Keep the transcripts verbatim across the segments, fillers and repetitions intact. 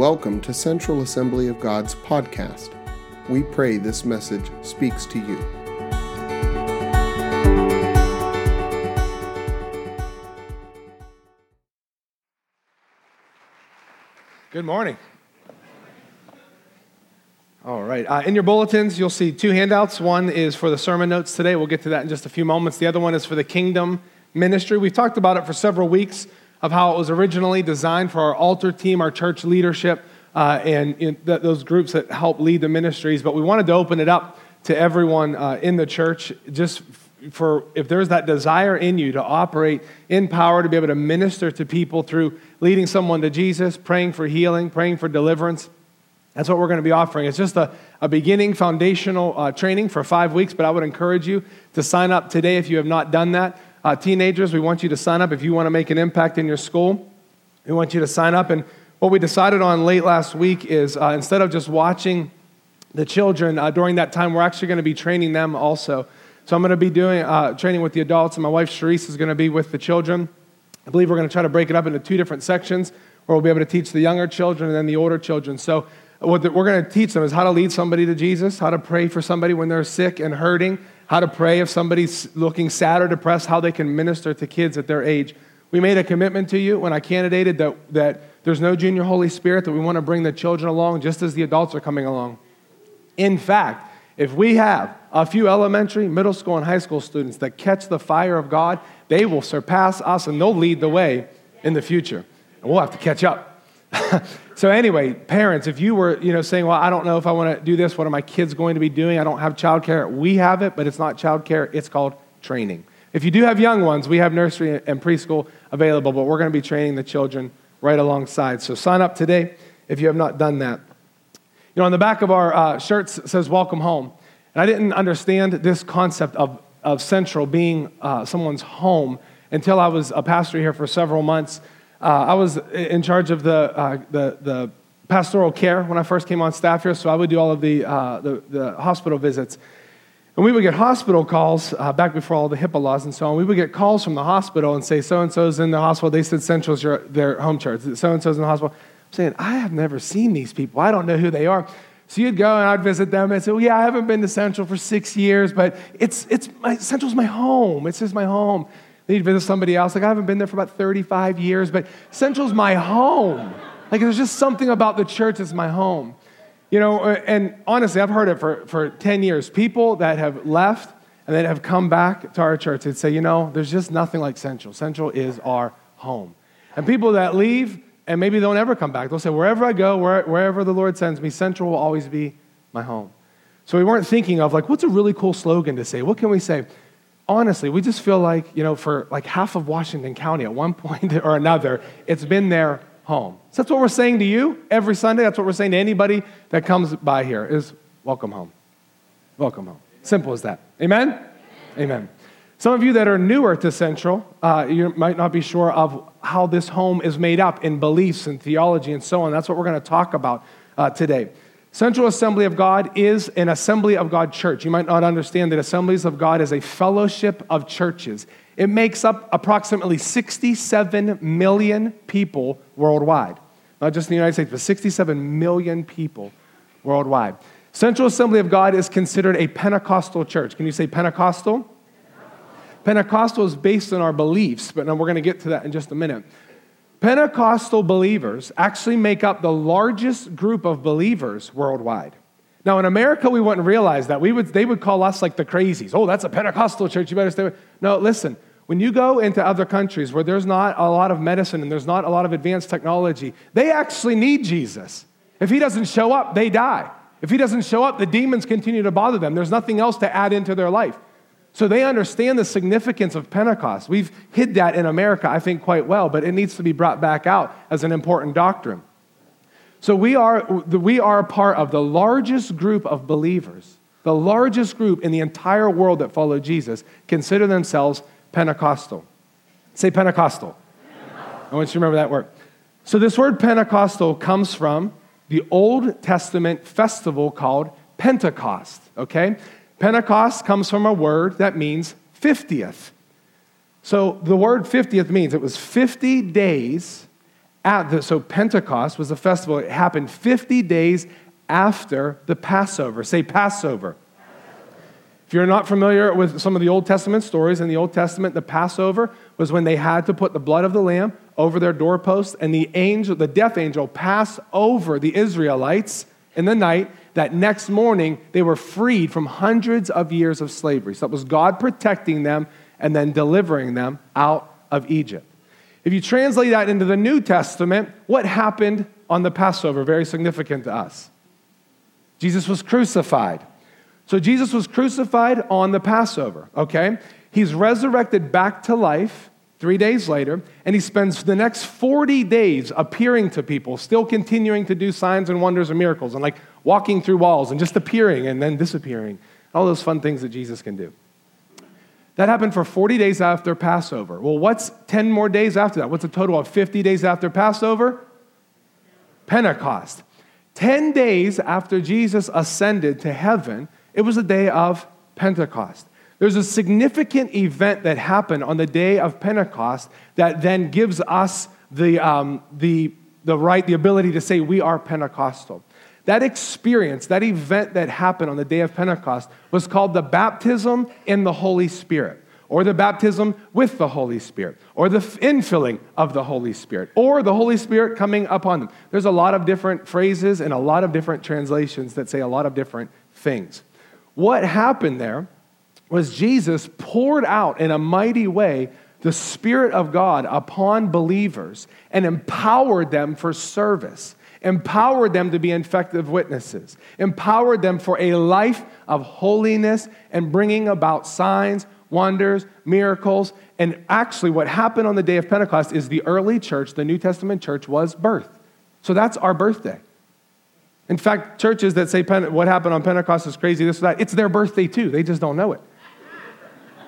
Welcome to Central Assembly of God's podcast. We pray this message speaks to you. Good morning. All right. Uh, in your bulletins, you'll see two handouts. One is for the sermon notes today. We'll get to that in just a few moments. The other one is for the Kingdom Ministry. We've talked about it for several weeks of how it was originally designed for our altar team, our church leadership, uh, and in th- those groups that help lead the ministries. But we wanted to open it up to everyone uh, in the church just for if there's that desire in you to operate in power, to be able to minister to people through leading someone to Jesus, praying for healing, praying for deliverance. That's what we're going to be offering. It's just a, a beginning foundational uh, training for five weeks, but I would encourage you to sign up today if you have not done that. Uh, teenagers, we want you to sign up if you want to make an impact in your school. We want you to sign up. And what we decided on late last week is uh, instead of just watching the children uh, during that time, we're actually going to be training them also. So I'm going to be doing uh, training with the adults, and my wife Sharice is going to be with the children. I believe we're going to try to break it up into two different sections where we'll be able to teach the younger children and then the older children. So what we're going to teach them is how to lead somebody to Jesus, how to pray for somebody when they're sick and hurting, how to pray if somebody's looking sad or depressed, how they can minister to kids at their age. We made a commitment to you when I candidated that, that there's no junior Holy Spirit, that we want to bring the children along just as the adults are coming along. In fact, if we have a few elementary, middle school, and high school students that catch the fire of God, they will surpass us and they'll lead the way in the future. And we'll have to catch up. So anyway, parents, if you were, you know, saying, well, I don't know if I want to do this. What are my kids going to be doing? I don't have childcare. We have it, but it's not childcare. It's called training. If you do have young ones, we have nursery and preschool available, but we're going to be training the children right alongside. So sign up today if you have not done that. You know, on the back of our uh, shirts it says, welcome home. And I didn't understand this concept of, of Central being uh, someone's home until I was a pastor here for several months. Uh, I was in charge of the, uh, the the pastoral care when I first came on staff here, so I would do all of the uh, the, the hospital visits. And we would get hospital calls uh, back before all the HIPAA laws and so on. We would get calls from the hospital and say, so-and-so's in the hospital. They said Central's your, their home church. So-and-so's in the hospital. Saying, I have never seen these people. I don't know who they are. So you'd go and I'd visit them and say, well, yeah, I haven't been to Central for six years, but it's it's my, Central's my home. It's just my home. Then you'd visit somebody else. Like, I haven't been there for about thirty-five years, but Central's my home. Like, there's just something about the church that's my home. You know, and honestly, I've heard it for, for ten years. People that have left and that have come back to our church, they'd say, you know, there's just nothing like Central. Central is our home. And people that leave, and maybe they'll never come back. They'll say, wherever I go, wherever the Lord sends me, Central will always be my home. So we weren't thinking of, like, what's a really cool slogan to say? What can we say? Honestly, we just feel like, you know, for like half of Washington County at one point or another, it's been their home. So that's what we're saying to you every Sunday. That's what we're saying to anybody that comes by here is welcome home. Welcome home. Simple as that. Amen? Amen. Amen. Some of you that are newer to Central, uh, you might not be sure of how this home is made up in beliefs and theology and so on. That's what we're going to talk about uh, today. Central Assembly of God is an Assembly of God church. You might not understand that Assemblies of God is a fellowship of churches. It makes up approximately sixty-seven million people worldwide. Not just in the United States, but sixty-seven million people worldwide. Central Assembly of God is considered a Pentecostal church. Can you say Pentecostal? Pentecostal is based on our beliefs, but now we're going to get to that in just a minute. Pentecostal believers actually make up the largest group of believers worldwide. Now, in America, we wouldn't realize that. We would, they would call us like the crazies. Oh, that's a Pentecostal church. You better stay with. No, listen, when you go into other countries where there's not a lot of medicine and there's not a lot of advanced technology, they actually need Jesus. If he doesn't show up, they die. If he doesn't show up, the demons continue to bother them. There's nothing else to add into their life. So they understand the significance of Pentecost. We've hid that in America, I think, quite well, but it needs to be brought back out as an important doctrine. So we are we are a part of the largest group of believers, the largest group in the entire world that follow Jesus, consider themselves Pentecostal. Say Pentecostal. Pentecostal. I want you to remember that word. So this word Pentecostal comes from the Old Testament festival called Pentecost, okay? Pentecost comes from a word that means fiftieth. So the word fiftieth means it was fifty days at the, so Pentecost was a festival. It happened fifty days after the Passover. Say Passover. If you're not familiar with some of the Old Testament stories, in the Old Testament, the Passover was when they had to put the blood of the lamb over their doorposts, and the angel, the death angel, passed over the Israelites in the night. That next morning, they were freed from hundreds of years of slavery. So that was God protecting them and then delivering them out of Egypt. If you translate that into the New Testament, what happened on the Passover? Very significant to us. Jesus was crucified. So Jesus was crucified on the Passover, okay? He's resurrected back to life three days later, and he spends the next forty days appearing to people, still continuing to do signs and wonders and miracles, and like walking through walls and just appearing and then disappearing, all those fun things that Jesus can do. That happened for forty days after Passover. Well, what's ten more days after that? What's a total of fifty days after Passover? Pentecost. ten days after Jesus ascended to heaven, it was the day of Pentecost. There's a significant event that happened on the day of Pentecost that then gives us the, um, the, the right, the ability to say we are Pentecostal. That experience, that event that happened on the day of Pentecost was called the baptism in the Holy Spirit, or the baptism with the Holy Spirit, or the infilling of the Holy Spirit, or the Holy Spirit coming upon them. There's a lot of different phrases and a lot of different translations that say a lot of different things. What happened there was Jesus poured out in a mighty way the Spirit of God upon believers and empowered them for service, empowered them to be effective witnesses, empowered them for a life of holiness and bringing about signs, wonders, miracles. And actually what happened on the day of Pentecost is the early church, the New Testament church, was birthed. So that's our birthday. In fact, churches that say what happened on Pentecost is crazy, this or that, it's their birthday too. They just don't know it.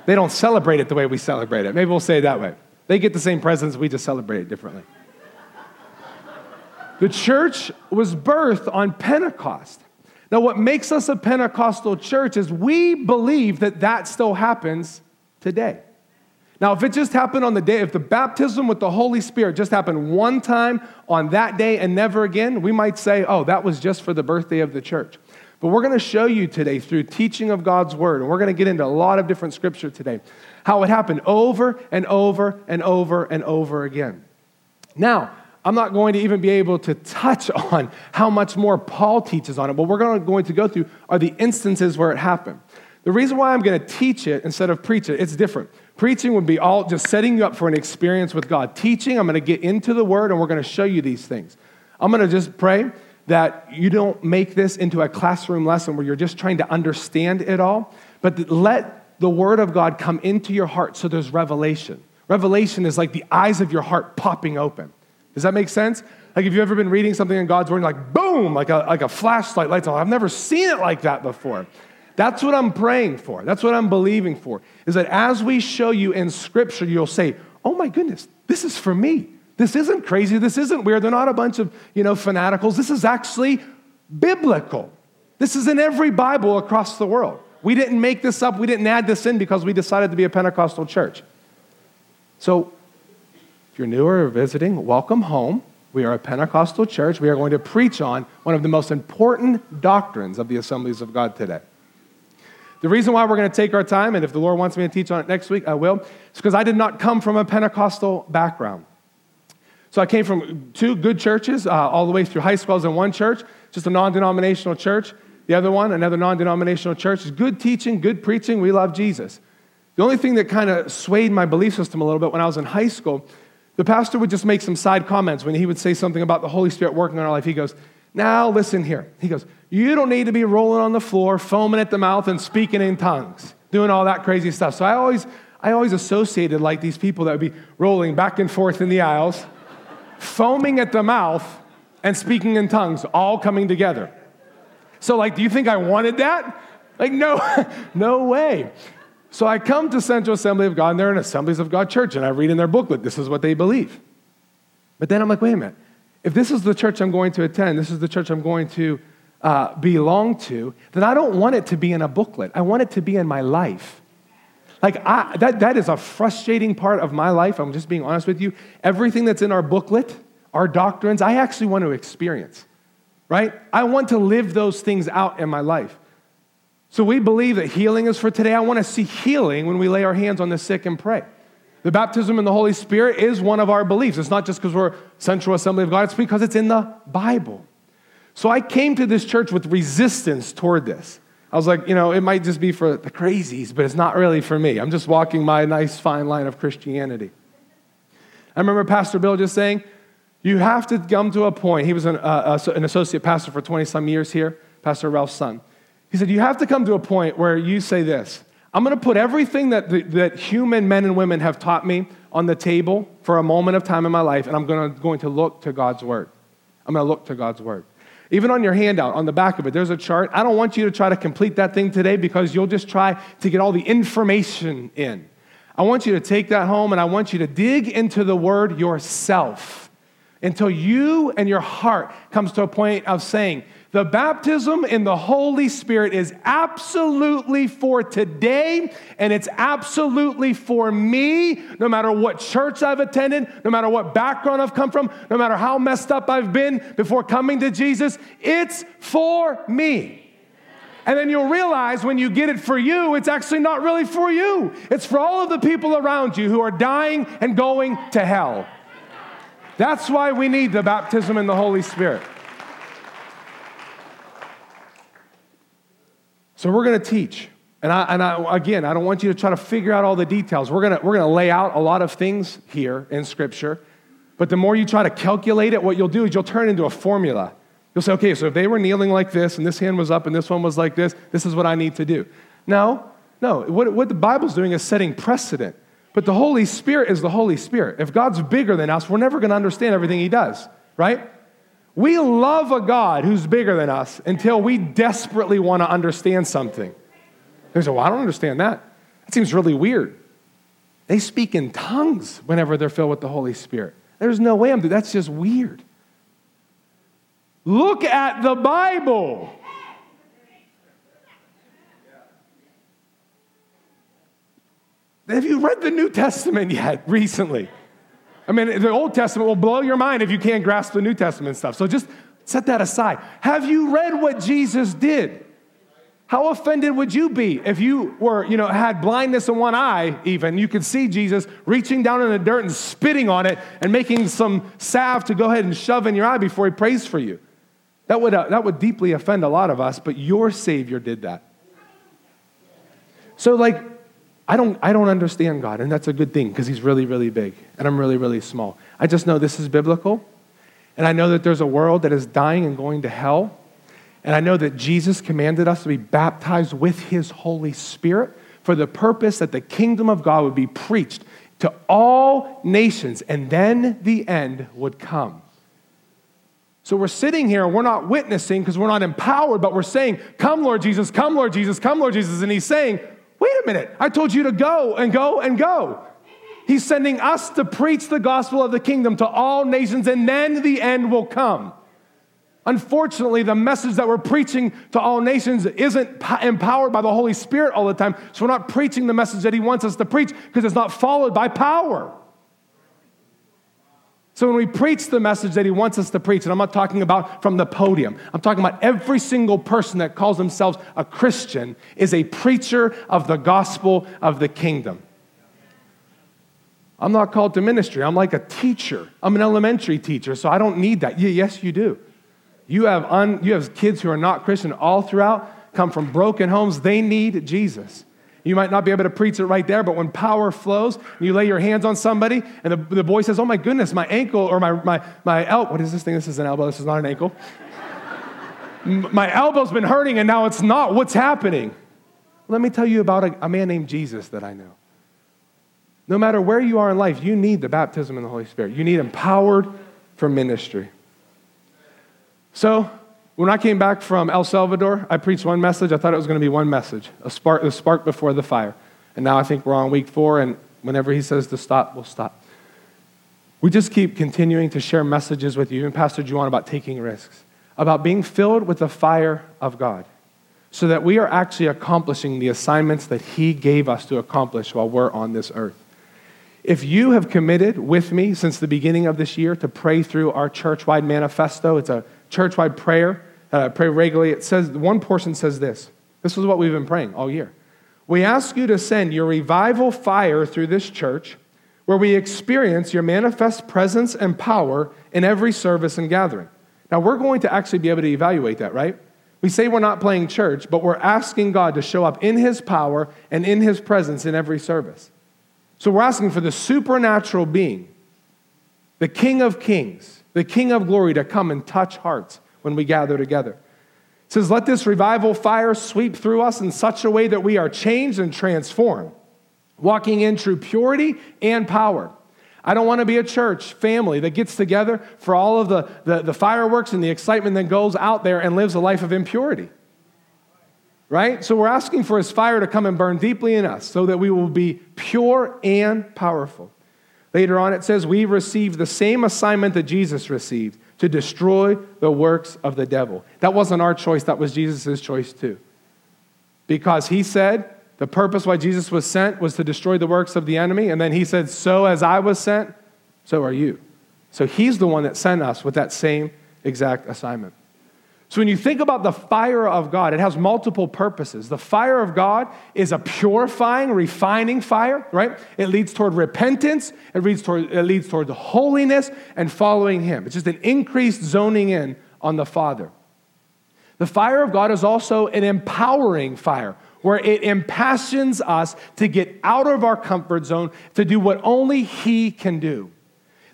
They don't celebrate it the way we celebrate it. Maybe we'll say it that way. They get the same presents, we just celebrate it differently. The church was birthed on Pentecost. Now, what makes us a Pentecostal church is we believe that that still happens today. Now, if it just happened on the day, if the baptism with the Holy Spirit just happened one time on that day and never again, we might say, oh, that was just for the birthday of the church. But we're going to show you today through teaching of God's word, and we're going to get into a lot of different scripture today, how it happened over and over and over and over again. Now, I'm not going to even be able to touch on how much more Paul teaches on it, but we're going to go through are the instances where it happened. The reason why I'm going to teach it instead of preach it, it's different. Preaching would be all just setting you up for an experience with God. Teaching, I'm going to get into the word and we're going to show you these things. I'm going to just pray that you don't make this into a classroom lesson where you're just trying to understand it all, but let the word of God come into your heart so there's revelation. Revelation is like the eyes of your heart popping open. Does that make sense? Like if you've ever been reading something in God's word, you're like, boom, like a, like a flashlight lights on. I've never seen it like that before. That's what I'm praying for. That's what I'm believing for, is that as we show you in Scripture, you'll say, oh my goodness, this is for me. This isn't crazy. This isn't weird. They're not a bunch of, you know, fanaticals. This is actually biblical. This is in every Bible across the world. We didn't make this up. We didn't add this in because we decided to be a Pentecostal church. So if you're newer or visiting, welcome home. We are a Pentecostal church. We are going to preach on one of the most important doctrines of the Assemblies of God today. The reason why we're going to take our time, and if the Lord wants me to teach on it next week, I will, is because I did not come from a Pentecostal background. So I came from two good churches, uh, all the way through high school. I was in one church, just a non-denominational church. The other one, another non-denominational church. Good teaching, good preaching. We love Jesus. The only thing that kind of swayed my belief system a little bit when I was in high school, the pastor would just make some side comments when he would say something about the Holy Spirit working in our life. He goes, now listen here. He goes, you don't need to be rolling on the floor, foaming at the mouth, and speaking in tongues, doing all that crazy stuff. So I always I always associated like these people that would be rolling back and forth in the aisles, foaming at the mouth, and speaking in tongues, all coming together. So like, do you think I wanted that? Like, no, no way. So I come to Central Assembly of God, and they're an Assemblies of God church, and I read in their booklet, this is what they believe. But then I'm like, wait a minute. If this is the church I'm going to attend, this is the church I'm going to Uh, belong to, then I don't want it to be in a booklet. I want it to be in my life. Like I, that, that is a frustrating part of my life. I'm just being honest with you. Everything that's in our booklet our doctrines, I actually want to experience, right? I want to live those things out in my life. So we believe that healing is for today. I want to see healing when we lay our hands on the sick and pray. The baptism in the Holy Spirit is one of our beliefs. It's not just because we're Central Assembly of God. It's because it's in the Bible. So I came to this church with resistance toward this. I was like, you know, it might just be for the crazies, but it's not really for me. I'm just walking my nice fine line of Christianity. I remember Pastor Bill just saying, you have to come to a point. He was an, uh, an associate pastor for twenty-some years here, Pastor Ralph's son. He said, you have to come to a point where you say this, I'm going to put everything that, the, that human men and women have taught me on the table for a moment of time in my life, and I'm going to, going to look to God's word. I'm going to look to God's word. Even on your handout, on the back of it, there's a chart. I don't want you to try to complete that thing today because you'll just try to get all the information in. I want you to take that home, and I want you to dig into the word yourself until you and your heart comes to a point of saying, the baptism in the Holy Spirit is absolutely for today, and it's absolutely for me, no matter what church I've attended, no matter what background I've come from, no matter how messed up I've been before coming to Jesus, it's for me. And then you'll realize when you get it for you, it's actually not really for you. It's for all of the people around you who are dying and going to hell. That's why we need the baptism in the Holy Spirit. So we're going to teach, and, I, and I, again, I don't want you to try to figure out all the details. We're going to, we're going to lay out a lot of things here in Scripture, but the more you try to calculate it, what you'll do is you'll turn into a formula. You'll say, okay, so if they were kneeling like this, and this hand was up, and this one was like this, this is what I need to do. No, no, what, what the Bible's doing is setting precedent, but the Holy Spirit is the Holy Spirit. If God's bigger than us, we're never going to understand everything He does, right? We love a God who's bigger than us until we desperately want to understand something. They say, well, I don't understand that. That seems really weird. They speak in tongues whenever they're filled with the Holy Spirit. There's no way I'm doing that. That's just weird. Look at the Bible. Have you read the New Testament yet recently? I mean, the Old Testament will blow your mind if you can't grasp the New Testament stuff. So just set that aside. Have you read what Jesus did? How offended would you be if you were, you know, had blindness in one eye even? You could see Jesus reaching down in the dirt and spitting on it and making some salve to go ahead and shove in your eye before He prays for you. That would, uh, that would deeply offend a lot of us, but your Savior did that. So like, I don't, I don't understand God, and that's a good thing because He's really, really big, and I'm really, really small. I just know this is biblical, and I know that there's a world that is dying and going to hell, and I know that Jesus commanded us to be baptized with His Holy Spirit for the purpose that the kingdom of God would be preached to all nations, and then the end would come. So we're sitting here, and we're not witnessing because we're not empowered, but we're saying, come, Lord Jesus, come, Lord Jesus, come, Lord Jesus, and He's saying, wait a minute, I told you to go and go and go. He's sending us to preach the gospel of the kingdom to all nations, and then the end will come. Unfortunately, the message that we're preaching to all nations isn't empowered by the Holy Spirit all the time, so we're not preaching the message that He wants us to preach because it's not followed by power. So when we preach the message that He wants us to preach, and I'm not talking about from the podium, I'm talking about every single person that calls themselves a Christian is a preacher of the gospel of the kingdom. I'm not called to ministry. I'm like a teacher. I'm an elementary teacher, so I don't need that. Yeah, yes, you do. You have, un, you have kids who are not Christian all throughout, come from broken homes. They need Jesus. You might not be able to preach it right there, but when power flows, and you lay your hands on somebody, and the, the boy says, oh my goodness, my ankle, or my, my, my elbow, what is this thing? This is an elbow, this is not an ankle. My elbow's been hurting, and now it's not. What's happening? Let me tell you about a, a man named Jesus that I know. No matter where you are in life, you need the baptism in the Holy Spirit. You need empowered for ministry. So, when I came back from El Salvador, I preached one message. I thought it was going to be one message, a spark, a spark before the fire. And now I think we're on week four, and whenever He says to stop, we'll stop. We just keep continuing to share messages with you and Pastor Juwan about taking risks, about being filled with the fire of God, so that we are actually accomplishing the assignments that He gave us to accomplish while we're on this earth. If you have committed with me since the beginning of this year to pray through our church-wide manifesto, it's a church-wide prayer, uh, pray regularly. It says, one portion says this. This is what we've been praying all year. We ask you to send your revival fire through this church where we experience your manifest presence and power in every service and gathering. Now, we're going to actually be able to evaluate that, right? We say we're not playing church, but we're asking God to show up in his power and in his presence in every service. So we're asking for the supernatural being, the King of Kings, the King of Glory, to come and touch hearts when we gather together. It says, let this revival fire sweep through us in such a way that we are changed and transformed, walking in true purity and power. I don't want to be a church family that gets together for all of the, the, the fireworks and the excitement that goes out there and lives a life of impurity. Right? So we're asking for his fire to come and burn deeply in us so that we will be pure and powerful. Later on, it says, we received the same assignment that Jesus received, to destroy the works of the devil. That wasn't our choice. That was Jesus' choice too. Because he said the purpose why Jesus was sent was to destroy the works of the enemy. And then he said, so as I was sent, so are you. So he's the one that sent us with that same exact assignment. So when you think about the fire of God, it has multiple purposes. The fire of God is a purifying, refining fire, right? It leads toward repentance. It leads toward, it leads toward holiness and following him. It's just an increased zoning in on the Father. The fire of God is also an empowering fire, where it impassions us to get out of our comfort zone to do what only he can do.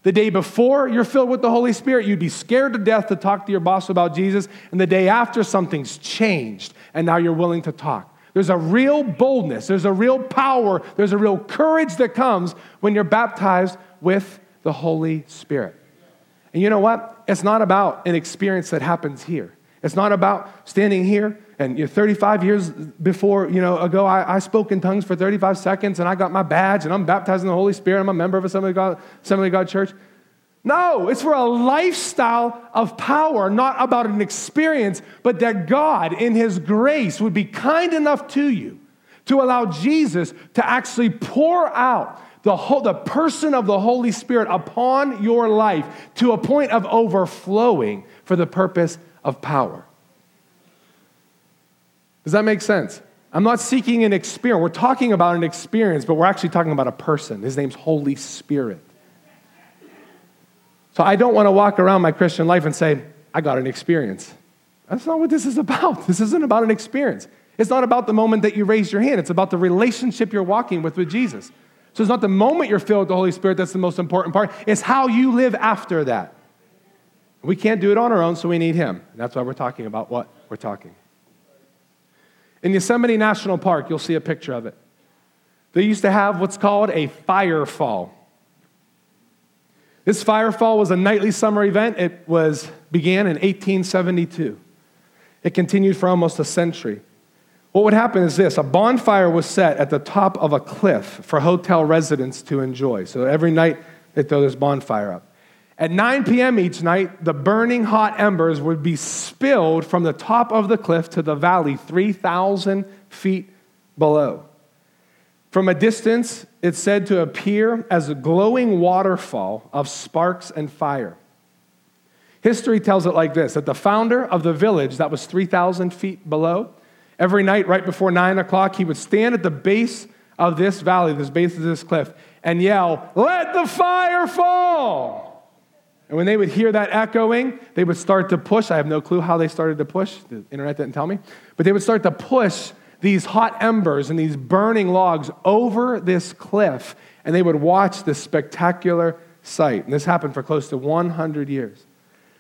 The day before you're filled with the Holy Spirit, you'd be scared to death to talk to your boss about Jesus. And the day after, something's changed, and now you're willing to talk. There's a real boldness. There's a real power. There's a real courage that comes when you're baptized with the Holy Spirit. And you know what? It's not about an experience that happens here. It's not about standing here and you're thirty-five years before, you know, ago, I, I spoke in tongues for thirty-five seconds and I got my badge and I'm baptized in the Holy Spirit. I'm a member of Assembly of God, Assembly of God Church. No, it's for a lifestyle of power, not about an experience, but that God in his grace would be kind enough to you to allow Jesus to actually pour out the whole, the person of the Holy Spirit upon your life to a point of overflowing for the purpose of power. Does that make sense? I'm not seeking an experience. We're talking about an experience, but we're actually talking about a person. His name's Holy Spirit. So I don't want to walk around my Christian life and say, I got an experience. That's not what this is about. This isn't about an experience. It's not about the moment that you raised your hand. It's about the relationship you're walking with with Jesus. So it's not the moment you're filled with the Holy Spirit that's the most important part. It's how you live after that. We can't do it on our own, so we need him. And that's why we're talking about what we're talking. In Yosemite National Park, you'll see a picture of it. They used to have what's called a firefall. This firefall was a nightly summer event. It was began in eighteen seventy-two. It continued for almost a century. What would happen is this. A bonfire was set at the top of a cliff for hotel residents to enjoy. So every night they throw this bonfire up. At nine p.m. each night, the burning hot embers would be spilled from the top of the cliff to the valley three thousand feet below. From a distance, it's said to appear as a glowing waterfall of sparks and fire. History tells it like this, that the founder of the village that was three thousand feet below, every night right before nine o'clock, he would stand at the base of this valley, this base of this cliff, and yell, "Let the fire fall!" And when they would hear that echoing, they would start to push. I have no clue how they started to push. The internet didn't tell me. But they would start to push these hot embers and these burning logs over this cliff, and they would watch this spectacular sight. And this happened for close to one hundred years.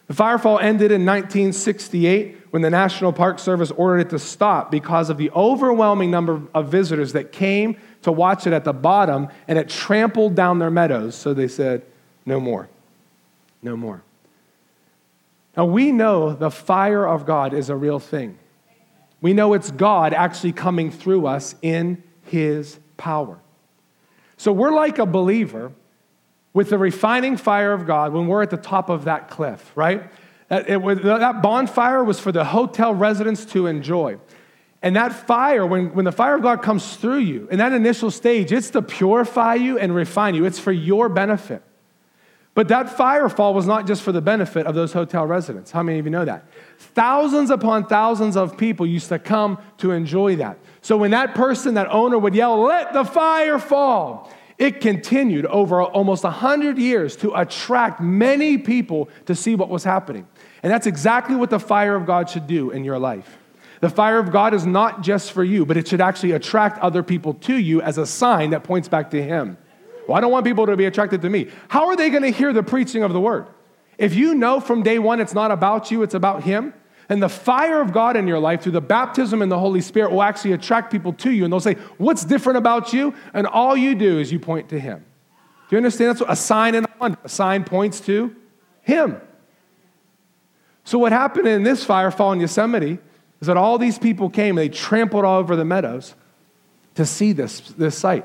The firefall ended in nineteen sixty-eight when the National Park Service ordered it to stop because of the overwhelming number of visitors that came to watch it at the bottom, and it trampled down their meadows. So they said, no more. No more. Now we know the fire of God is a real thing. We know it's God actually coming through us in his power. So we're like a believer with the refining fire of God when we're at the top of that cliff, right? That, it was, that bonfire was for the hotel residents to enjoy. And that fire, when, when the fire of God comes through you, in that initial stage, it's to purify you and refine you. It's for your benefit. But that firefall was not just for the benefit of those hotel residents. How many of you know that? Thousands upon thousands of people used to come to enjoy that. So when that person, that owner would yell, "Let the fire fall," it continued over almost one hundred years to attract many people to see what was happening. And that's exactly what the fire of God should do in your life. The fire of God is not just for you, but it should actually attract other people to you as a sign that points back to him. Well, I don't want people to be attracted to me. How are they going to hear the preaching of the word? If you know from day one it's not about you, it's about him, and the fire of God in your life through the baptism in the Holy Spirit will actually attract people to you, and they'll say, "What's different about you?" And all you do is you point to him. Do you understand? That's what a sign and a wonder. A sign points to him. So what happened in this firefall in Yosemite is that all these people came, and they trampled all over the meadows to see this, this sight.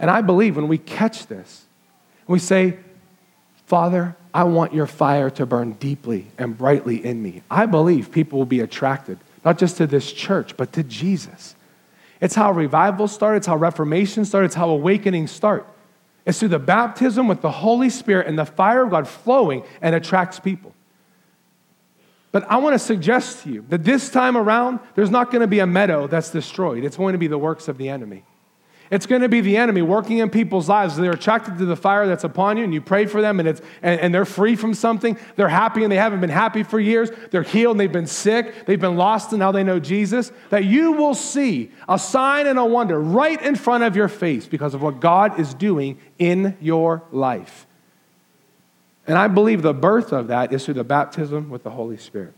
And I believe when we catch this, we say, "Father, I want your fire to burn deeply and brightly in me." I believe people will be attracted, not just to this church, but to Jesus. It's how revival starts, it's how reformation starts, it's how awakenings start. It's through the baptism with the Holy Spirit and the fire of God flowing and attracts people. But I want to suggest to you that this time around, there's not going to be a meadow that's destroyed. It's going to be the works of the enemy. It's going to be the enemy working in people's lives. They're attracted to the fire that's upon you, and you pray for them, and it's and, and they're free from something. They're happy, and they haven't been happy for years. They're healed, and they've been sick. They've been lost, and now they know Jesus. That you will see a sign and a wonder right in front of your face because of what God is doing in your life. And I believe the birth of that is through the baptism with the Holy Spirit.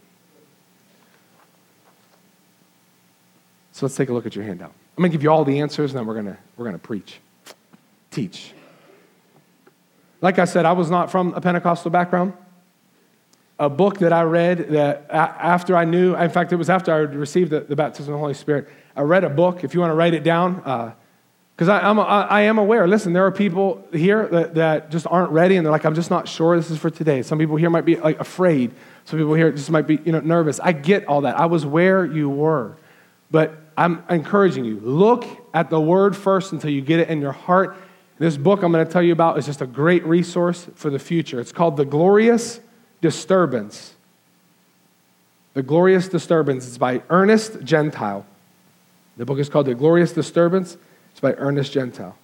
So let's take a look at your handout. I'm going to give you all the answers, and then we're going to, we're going to preach, teach. Like I said, I was not from a Pentecostal background. A book that I read that after I knew, in fact, it was after I received the, the baptism of the Holy Spirit, I read a book, if you want to write it down, because uh, I, I'm, I am aware. Listen, there are people here that, that just aren't ready, and they're like, "I'm just not sure this is for today." Some people here might be like afraid. Some people here just might be you know nervous. I get all that. I was where you were, but I'm encouraging you, look at the word first until you get it in your heart. This book I'm going to tell you about is just a great resource for the future. It's called The Glorious Disturbance. The Glorious Disturbance. It's by Ernest Gentile. The book is called The Glorious Disturbance. It's by Ernest Gentile.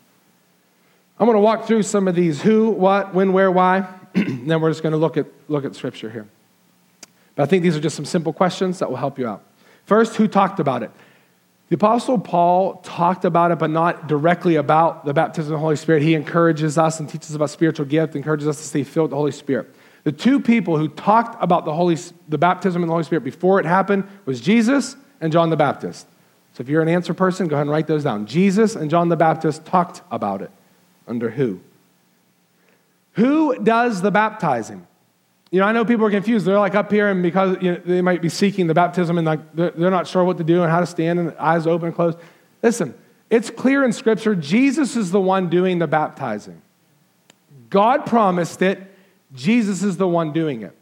I'm going to walk through some of these who, what, when, where, why, and then we're just going to look at, look at scripture here. But I think these are just some simple questions that will help you out. First, who talked about it? The Apostle Paul talked about it, but not directly about the baptism of the Holy Spirit. He encourages us and teaches about spiritual gift, encourages us to stay filled with the Holy Spirit. The two people who talked about the Holy, the baptism in the Holy Spirit before it happened was Jesus and John the Baptist. So if you're an answer person, go ahead and write those down. Jesus and John the Baptist talked about it. Under who? Who does the baptizing? You know, I know people are confused. They're like up here, and because you know, they might be seeking the baptism, and like they're, they're not sure what to do and how to stand, and eyes open and closed. Listen, it's clear in Scripture, Jesus is the one doing the baptizing. God promised it. Jesus is the one doing it.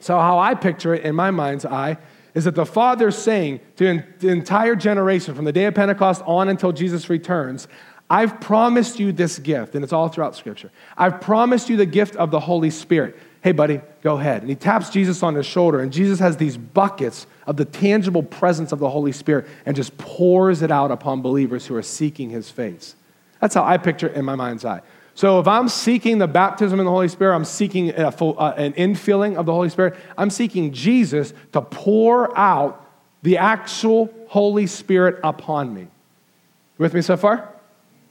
So how I picture it in my mind's eye is that the Father's saying to in, the entire generation from the day of Pentecost on until Jesus returns, "I've promised you this gift," and it's all throughout Scripture. "I've promised you the gift of the Holy Spirit. Hey, buddy, go ahead." And he taps Jesus on his shoulder, and Jesus has these buckets of the tangible presence of the Holy Spirit and just pours it out upon believers who are seeking his face. That's how I picture it in my mind's eye. So if I'm seeking the baptism in the Holy Spirit, I'm seeking a full, uh, an infilling of the Holy Spirit, I'm seeking Jesus to pour out the actual Holy Spirit upon me. You with me so far?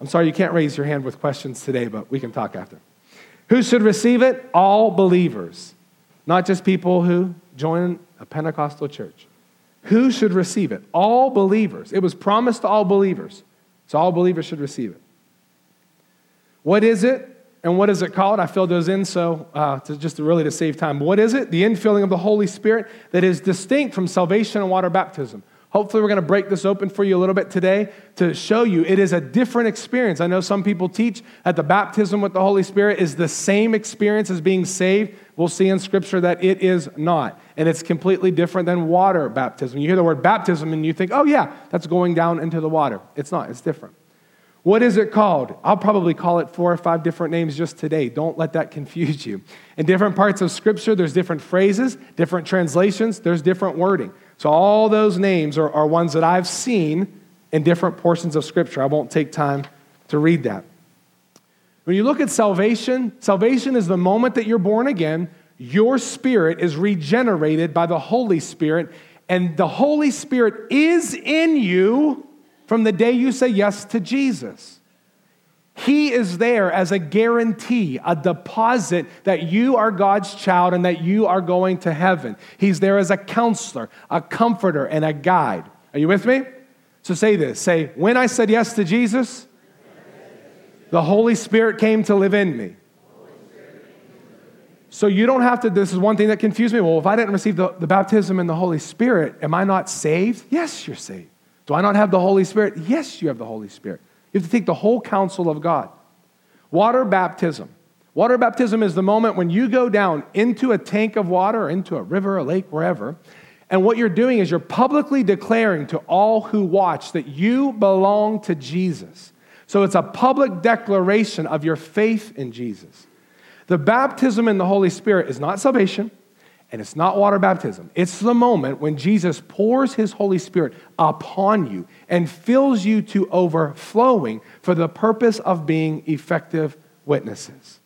I'm sorry you can't raise your hand with questions today, but we can talk after. Who should receive it? All believers, not just people who join a Pentecostal church. Who should receive it? All believers. It was promised to all believers, so all believers should receive it. What is it, and what is it called? I filled those in, so uh, to just to really to save time. What is it? The infilling of the Holy Spirit that is distinct from salvation and water baptism. Hopefully, we're going to break this open for you a little bit today to show you it is a different experience. I know some people teach that the baptism with the Holy Spirit is the same experience as being saved. We'll see in Scripture that it is not, and it's completely different than water baptism. You hear the word baptism, and you think, oh, yeah, that's going down into the water. It's not. It's different. What is it called? I'll probably call it four or five different names just today. Don't let that confuse you. In different parts of Scripture, there's different phrases, different translations, there's different wording. So all those names are, are ones that I've seen in different portions of Scripture. I won't take time to read that. When you look at salvation, salvation is the moment that you're born again. Your spirit is regenerated by the Holy Spirit, and the Holy Spirit is in you from the day you say yes to Jesus. He is there as a guarantee, a deposit that you are God's child and that you are going to heaven. He's there as a counselor, a comforter, and a guide. Are you with me? So say this. Say, when I said yes to Jesus, the Holy Spirit came to live in me. So you don't have to, this is one thing that confused me. Well, if I didn't receive the, the baptism in the Holy Spirit, am I not saved? Yes, you're saved. Do I not have the Holy Spirit? Yes, you have the Holy Spirit. You have to take the whole counsel of God. Water baptism. Water baptism is the moment when you go down into a tank of water, or into a river, a lake, wherever, and what you're doing is you're publicly declaring to all who watch that you belong to Jesus. So it's a public declaration of your faith in Jesus. The baptism in the Holy Spirit is not salvation, and it's not water baptism. It's the moment when Jesus pours his Holy Spirit upon you and fills you to overflowing for the purpose of being effective witnesses.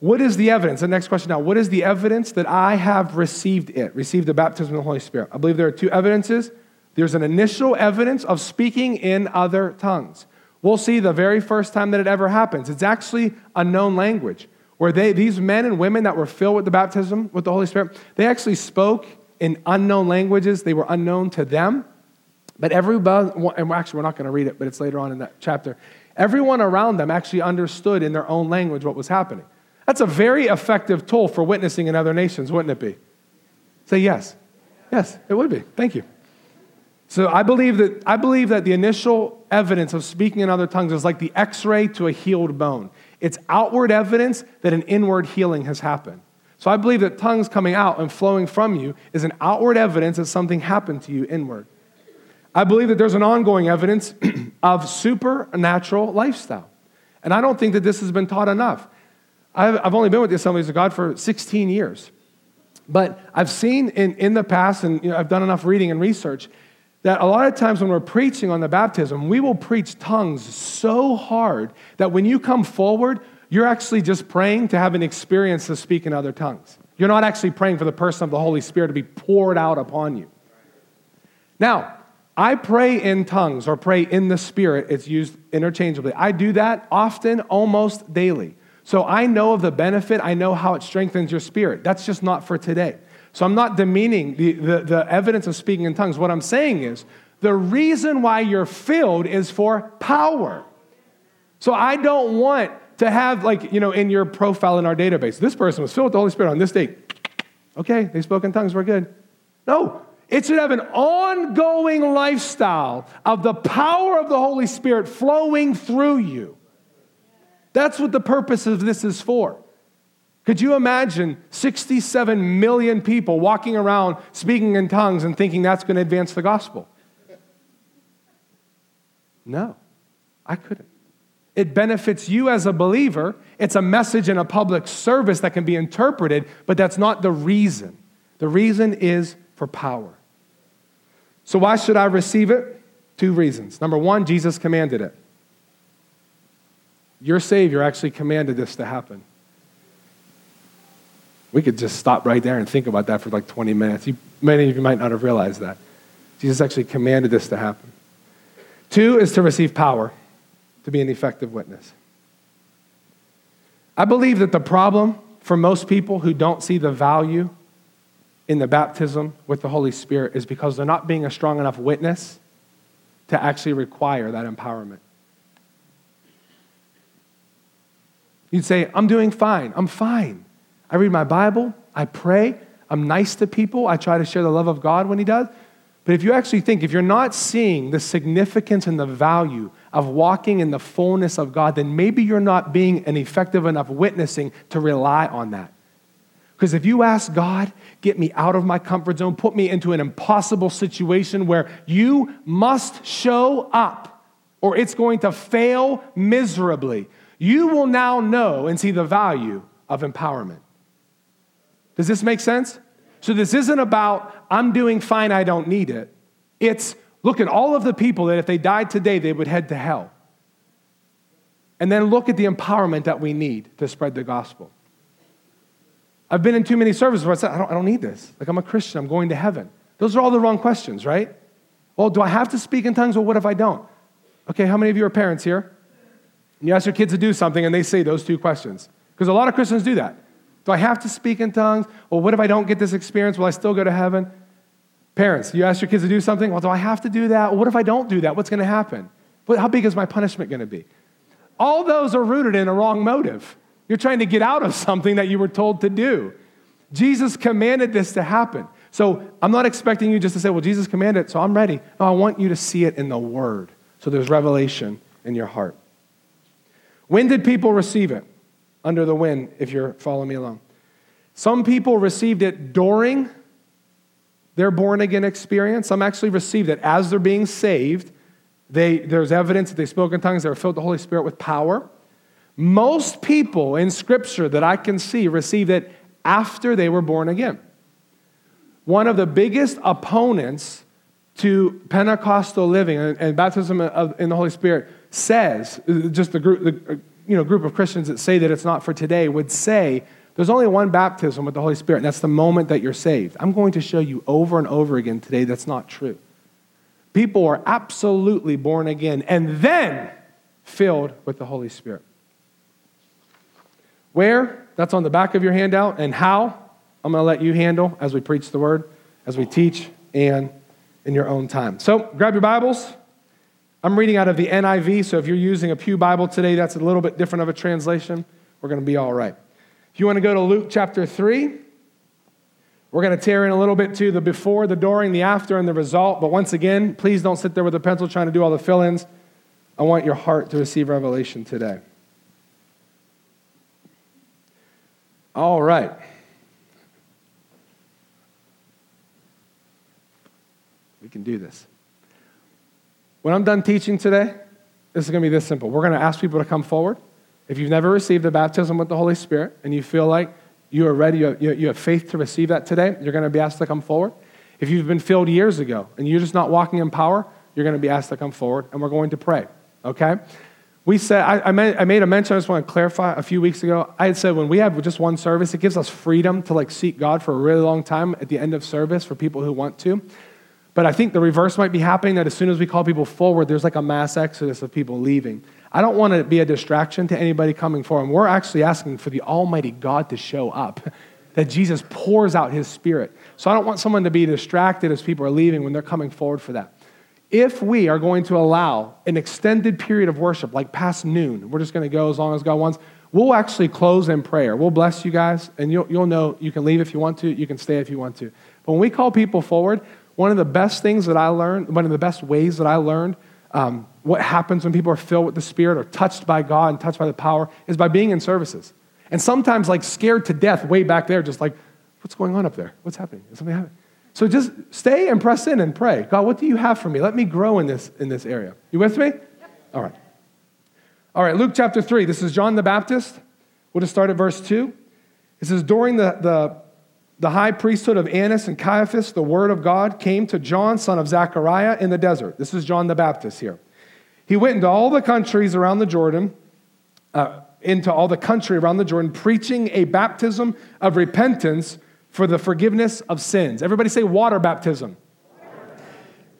What is the evidence? The next question now, what is the evidence that I have received it, received the baptism of the Holy Spirit? I believe there are two evidences. There's an initial evidence of speaking in other tongues. We'll see the very first time that it ever happens. It's actually a known language, where they, these men and women that were filled with the baptism with the Holy Spirit, they actually spoke in unknown languages. They were unknown to them. But everybody, and actually we're not going to read it, but it's later on in that chapter. Everyone around them actually understood in their own language what was happening. That's a very effective tool for witnessing in other nations, wouldn't it be? Say yes. Yes, it would be. Thank you. So I believe that I believe that the initial evidence of speaking in other tongues is like the x-ray to a healed bone. It's outward evidence that an inward healing has happened. So I believe that tongues coming out and flowing from you is an outward evidence that something happened to you inward. I believe that there's an ongoing evidence of supernatural lifestyle. And I don't think that this has been taught enough. I've only been with the Assemblies of God for sixteen years. But I've seen in, in the past, and you know, I've done enough reading and research, that a lot of times when we're preaching on the baptism, we will preach tongues so hard that when you come forward, you're actually just praying to have an experience to speak in other tongues. You're not actually praying for the person of the Holy Spirit to be poured out upon you. Now, I pray in tongues or pray in the Spirit. It's used interchangeably. I do that often, almost daily. So I know of the benefit. I know how it strengthens your spirit. That's just not for today. So I'm not demeaning the, the, the evidence of speaking in tongues. What I'm saying is the reason why you're filled is for power. So I don't want to have, like, you know, in your profile in our database, this person was filled with the Holy Spirit on this date. Okay, they spoke in tongues, we're good. No, it should have an ongoing lifestyle of the power of the Holy Spirit flowing through you. That's what the purpose of this is for. Could you imagine sixty-seven million people walking around speaking in tongues and thinking that's going to advance the gospel? No, I couldn't. It benefits you as a believer. It's a message in a public service that can be interpreted, but that's not the reason. The reason is for power. So why should I receive it? Two reasons. Number one, Jesus commanded it. Your Savior actually commanded this to happen. We could just stop right there and think about that for like twenty minutes. You, many of you might not have realized that. Jesus actually commanded this to happen. Two is to receive power, to be an effective witness. I believe that the problem for most people who don't see the value in the baptism with the Holy Spirit is because they're not being a strong enough witness to actually require that empowerment. You'd say, I'm doing fine. I'm fine. I read my Bible, I pray, I'm nice to people, I try to share the love of God when he does, But if you actually think, if you're not seeing the significance and the value of walking in the fullness of God, then maybe you're not being an effective enough witnessing to rely on that. Because if you ask God, get me out of my comfort zone, put me into an impossible situation where you must show up or it's going to fail miserably, you will now know and see the value of empowerment. Does this make sense? So this isn't about, I'm doing fine, I don't need it. It's, look at all of the people that if they died today, they would head to hell. And then look at the empowerment that we need to spread the gospel. I've been in too many services where I said, I don't, I don't need this. Like, I'm a Christian, I'm going to heaven. Those are all the wrong questions, right? Well, do I have to speak in tongues? Well, what if I don't? Okay, how many of you are parents here? And you ask your kids to do something and they say those two questions. Because a lot of Christians do that. Do I have to speak in tongues? Well, what if I don't get this experience? Will I still go to heaven? Parents, you ask your kids to do something. Well, do I have to do that? Well, what if I don't do that? What's going to happen? Well, how big is my punishment going to be? All those are rooted in a wrong motive. You're trying to get out of something that you were told to do. Jesus commanded this to happen. So I'm not expecting you just to say, well, Jesus commanded it, so I'm ready. No, I want you to see it in the Word. So there's revelation in your heart. When did people receive it? Under the wind, if you're following me along. Some people received it during their born-again experience. Some actually received it as they're being saved. They, there's evidence that they spoke in tongues. They were filled with the Holy Spirit with power. Most people in Scripture that I can see received it after they were born again. One of the biggest opponents to Pentecostal living and, and baptism of, in the Holy Spirit says, just the group, the, you know, group of Christians that say that it's not for today would say, there's only one baptism with the Holy Spirit, and that's the moment that you're saved. I'm going to show you over and over again today that's not true. People are absolutely born again and then filled with the Holy Spirit. Where? That's on the back of your handout. And how? I'm going to let you handle as we preach the word, as we teach, and in your own time. So grab your Bibles. I'm reading out of the N I V, so if you're using a Pew Bible today, that's a little bit different of a translation. We're going to be all right. If you want to go to Luke chapter three, we're going to tear in a little bit to the before, the during, the after, and the result. But once again, please don't sit there with a pencil trying to do all the fill-ins. I want your heart to receive revelation today. All right. We can do this. When I'm done teaching today, this is going to be this simple. We're going to ask people to come forward. If you've never received the baptism with the Holy Spirit and you feel like you are ready, you have faith to receive that today, you're going to be asked to come forward. If you've been filled years ago and you're just not walking in power, you're going to be asked to come forward, and we're going to pray, okay? We said, I, I, made, I made a mention, I just want to clarify, a few weeks ago, I had said when we have just one service, it gives us freedom to like seek God for a really long time at the end of service for people who want to. But I think the reverse might be happening, that as soon as we call people forward, there's like a mass exodus of people leaving. I don't want to be a distraction to anybody coming forward. We're actually asking for the Almighty God to show up, that Jesus pours out his Spirit. So I don't want someone to be distracted as people are leaving when they're coming forward for that. If we are going to allow an extended period of worship, like past noon, we're just going to go as long as God wants, we'll actually close in prayer. We'll bless you guys, and you'll, you'll know you can leave if you want to, you can stay if you want to. But when we call people forward, one of the best things that I learned, one of the best ways that I learned um, what happens when people are filled with the Spirit or touched by God and touched by the power is by being in services. And sometimes like scared to death way back there, just like, what's going on up there? What's happening? Is something happening? So just stay and press in and pray. God, what do you have for me? Let me grow in this in this area. You with me? Yep. All right. All right, Luke chapter three. This is John the Baptist. We'll just start at verse two. It says, during the... the The high priesthood of Annas and Caiaphas, the word of God came to John, son of Zachariah, in the desert. This is John the Baptist here. He went into all the countries around the Jordan, uh, into all the country around the Jordan, preaching a baptism of repentance for the forgiveness of sins. Everybody say water baptism.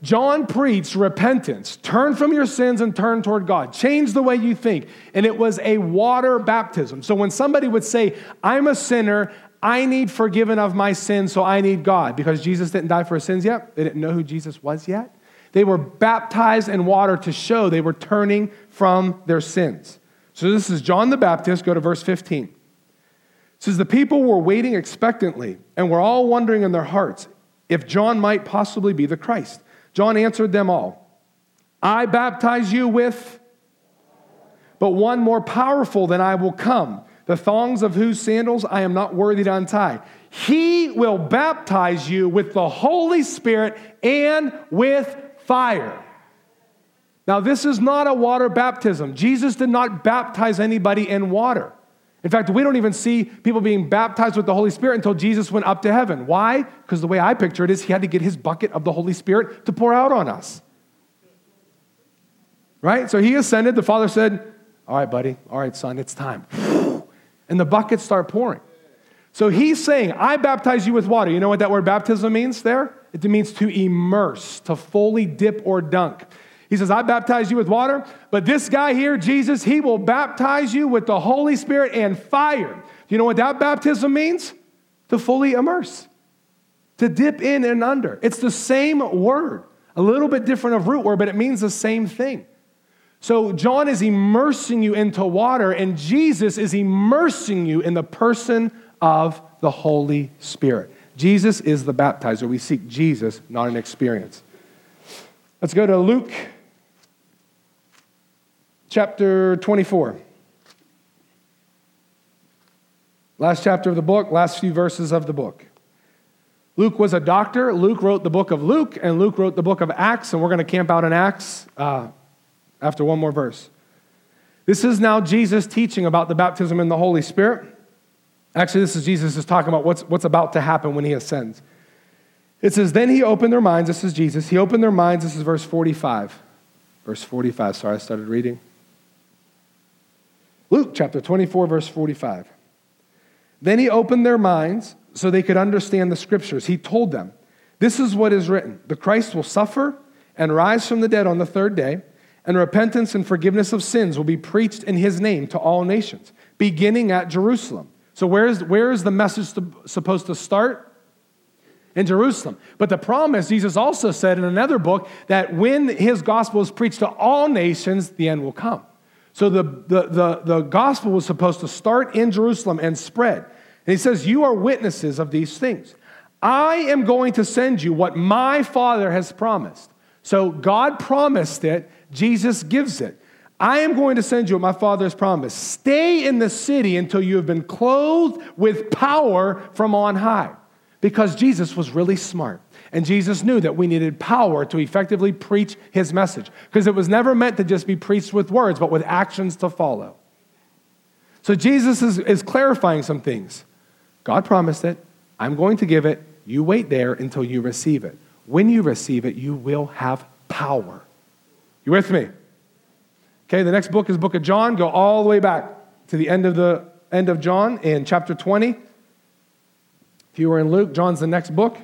John preached repentance. Turn from your sins and turn toward God. Change the way you think. And it was a water baptism. So when somebody would say, I'm a sinner, I need forgiven of my sins, so I need God. Because Jesus didn't die for his sins yet. They didn't know who Jesus was yet. They were baptized in water to show they were turning from their sins. So this is John the Baptist. Go to verse fifteen. It says, the people were waiting expectantly and were all wondering in their hearts, if John might possibly be the Christ. John answered them all, I baptize you with, but one more powerful than I will come, the thongs of whose sandals I am not worthy to untie. He will baptize you with the Holy Spirit and with fire. Now, this is not a water baptism. Jesus did not baptize anybody in water. In fact, we don't even see people being baptized with the Holy Spirit until Jesus went up to heaven. Why? Because the way I picture it is he had to get his bucket of the Holy Spirit to pour out on us. Right? So he ascended. The Father said, all right, buddy. All right, son, it's time. And the buckets start pouring. So he's saying, I baptize you with water. You know what that word baptism means there? It means to immerse, to fully dip or dunk. He says, I baptize you with water, but this guy here, Jesus, he will baptize you with the Holy Spirit and fire. Do you know what that baptism means? To fully immerse, to dip in and under. It's the same word, a little bit different of root word, but it means the same thing. So John is immersing you into water, and Jesus is immersing you in the person of the Holy Spirit. Jesus is the baptizer. We seek Jesus, not an experience. Let's go to Luke chapter twenty-four. Last chapter of the book, last few verses of the book. Luke was a doctor. Luke wrote the book of Luke, and Luke wrote the book of Acts, and we're going to camp out in Acts uh, after one more verse. This is now Jesus teaching about the baptism in the Holy Spirit. Actually, this is Jesus is talking about what's, what's about to happen when he ascends. It says, then he opened their minds. This is Jesus. He opened their minds. This is verse forty-five. Verse forty-five. Sorry, I started reading. Luke chapter twenty-four, verse forty-five. Then he opened their minds so they could understand the scriptures. He told them, this is what is written. The Christ will suffer and rise from the dead on the third day, and repentance and forgiveness of sins will be preached in his name to all nations, beginning at Jerusalem. So where is, where is the message to, supposed to start? In Jerusalem. But the promise, Jesus also said in another book, that when his gospel is preached to all nations, the end will come. So the, the, the, the gospel was supposed to start in Jerusalem and spread. And he says, you are witnesses of these things. I am going to send you what my Father has promised. So God promised it. Jesus gives it. I am going to send you what my Father has promised. Stay in the city until you have been clothed with power from on high. Because Jesus was really smart, and Jesus knew that we needed power to effectively preach his message, because it was never meant to just be preached with words, but with actions to follow. So Jesus is, is clarifying some things. God promised it. I'm going to give it. You wait there until you receive it. When you receive it, you will have power. You with me? Okay, the next book is Book of John. Go all the way back to the end of the end of John in chapter twenty. If you were in Luke, John's the next book.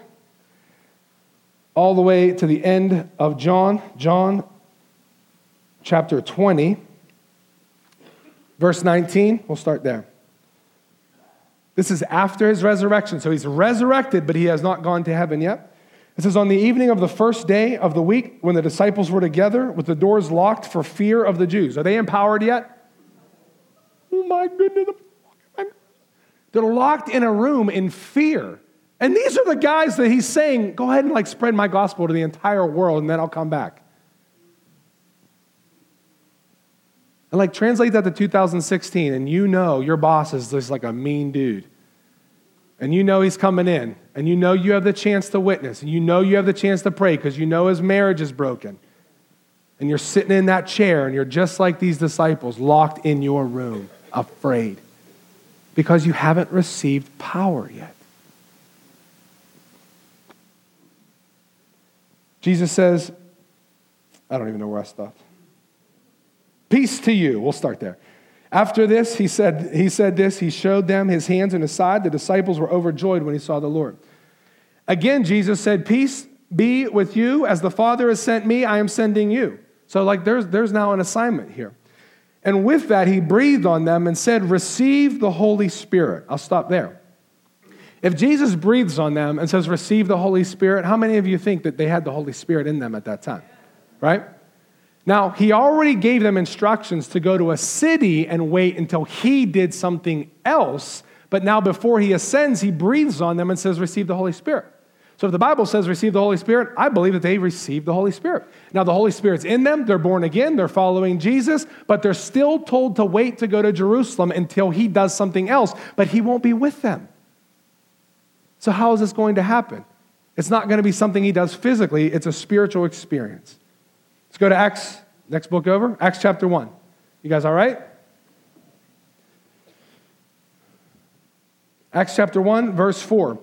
All the way to the end of John, John chapter twenty, verse nineteen. We'll start there. This is after his resurrection. So he's resurrected, but he has not gone to heaven yet. It says, on the evening of the first day of the week, when the disciples were together with the doors locked for fear of the Jews. Are they empowered yet? Oh my goodness. They're locked in a room in fear. And these are the guys that he's saying, go ahead and like spread my gospel to the entire world, and then I'll come back. And like translate that to two thousand sixteen, and you know your boss is just like a mean dude. And you know he's coming in. And you know you have the chance to witness. And you know you have the chance to pray because you know his marriage is broken. And you're sitting in that chair, and you're just like these disciples, locked in your room, afraid. Because you haven't received power yet. Jesus says, I don't even know where I stopped. Peace to you. We'll start there. After this, he said, he said this, he showed them his hands and his side. The disciples were overjoyed when he saw the Lord. Again, Jesus said, peace be with you. As the Father has sent me, I am sending you. So like there's, there's now an assignment here. And with that, he breathed on them and said, receive the Holy Spirit. I'll stop there. If Jesus breathes on them and says, receive the Holy Spirit, how many of you think that they had the Holy Spirit in them at that time? Right? Now, he already gave them instructions to go to a city and wait until he did something else. But now before he ascends, he breathes on them and says, receive the Holy Spirit. So if the Bible says receive the Holy Spirit, I believe that they received the Holy Spirit. Now the Holy Spirit's in them, they're born again, they're following Jesus, but they're still told to wait to go to Jerusalem until he does something else, but he won't be with them. So how is this going to happen? It's not going to be something he does physically, it's a spiritual experience. Let's go to Acts, next book over, Acts chapter one. You guys all right? Acts chapter one, verse four.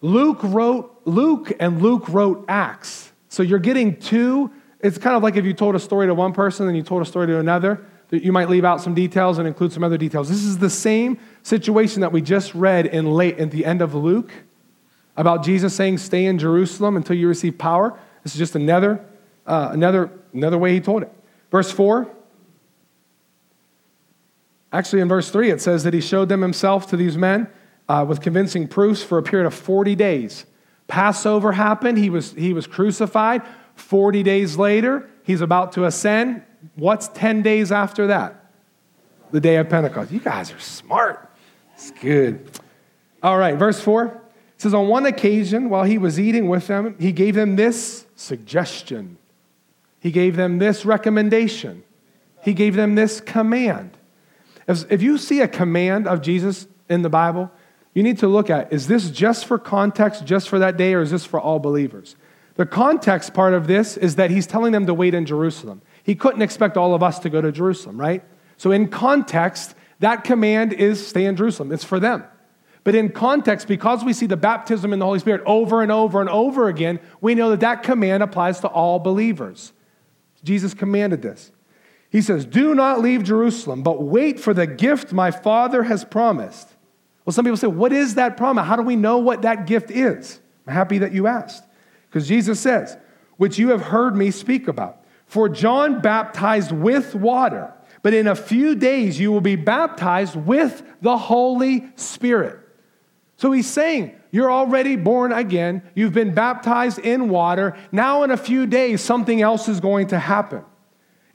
Luke wrote Luke and Luke wrote Acts. So you're getting two. It's kind of like if you told a story to one person and you told a story to another, that you might leave out some details and include some other details. This is the same situation that we just read in late at the end of Luke about Jesus saying, stay in Jerusalem until you receive power. This is just another, uh, another, another way he told it. Verse four. Actually, in verse three, it says that he showed them himself to these men Uh, with convincing proofs for a period of forty days. Passover happened. He was, he was crucified. forty days later, he's about to ascend. What's ten days after that? The day of Pentecost. You guys are smart. It's good. All right, verse four. It says, on one occasion, while he was eating with them, he gave them this suggestion. He gave them this recommendation. He gave them this command. If, if you see a command of Jesus in the Bible, you need to look at, is this just for context, just for that day, or is this for all believers? The context part of this is that he's telling them to wait in Jerusalem. He couldn't expect all of us to go to Jerusalem, right? So in context, that command is stay in Jerusalem. It's for them. But in context, because we see the baptism in the Holy Spirit over and over and over again, we know that that command applies to all believers. Jesus commanded this. He says, do not leave Jerusalem, but wait for the gift my Father has promised. Well, some people say, what is that promise? How do we know what that gift is? I'm happy that you asked. Because Jesus says, which you have heard me speak about. For John baptized with water, but in a few days you will be baptized with the Holy Spirit. So he's saying, you're already born again. You've been baptized in water. Now in a few days, something else is going to happen.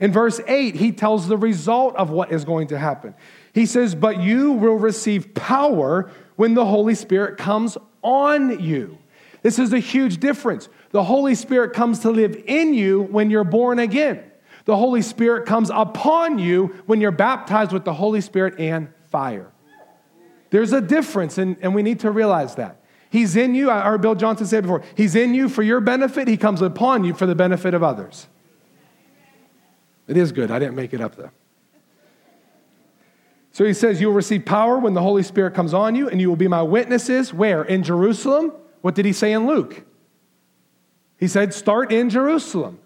In verse eight, he tells the result of what is going to happen. He says, but you will receive power when the Holy Spirit comes on you. This is a huge difference. The Holy Spirit comes to live in you when you're born again. The Holy Spirit comes upon you when you're baptized with the Holy Spirit and fire. There's a difference, and, and we need to realize that. He's in you. I heard Bill Johnson say it before. He's in you for your benefit. He comes upon you for the benefit of others. It is good. I didn't make it up, though. So he says, you'll receive power when the Holy Spirit comes on you, and you will be my witnesses. Where? In Jerusalem. What did he say in Luke? He said, start in Jerusalem.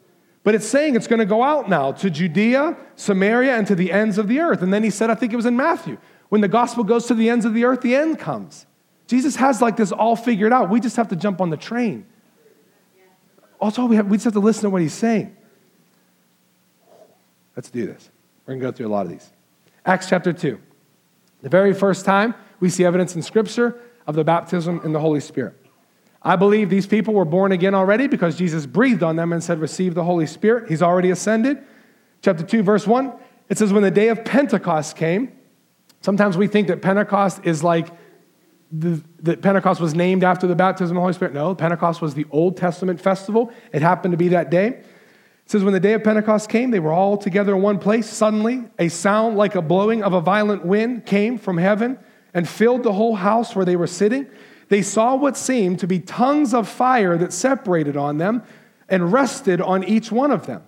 But it's saying it's going to go out now to Judea, Samaria, and to the ends of the earth. And then he said, I think it was in Matthew, when the gospel goes to the ends of the earth, the end comes. Jesus has like this all figured out. We just have to jump on the train. Also, we, have, we just have to listen to what he's saying. Let's do this. We're going to go through a lot of these. Acts chapter two, the very first time we see evidence in Scripture of the baptism in the Holy Spirit. I believe these people were born again already because Jesus breathed on them and said, receive the Holy Spirit. He's already ascended. Chapter two, verse one, it says, when the day of Pentecost came, sometimes we think that Pentecost is like, the, that Pentecost was named after the baptism of the Holy Spirit. No, Pentecost was the Old Testament festival. It happened to be that day. It says, when the day of Pentecost came, they were all together in one place. Suddenly, a sound like a blowing of a violent wind came from heaven and filled the whole house where they were sitting. They saw what seemed to be tongues of fire that separated on them and rested on each one of them.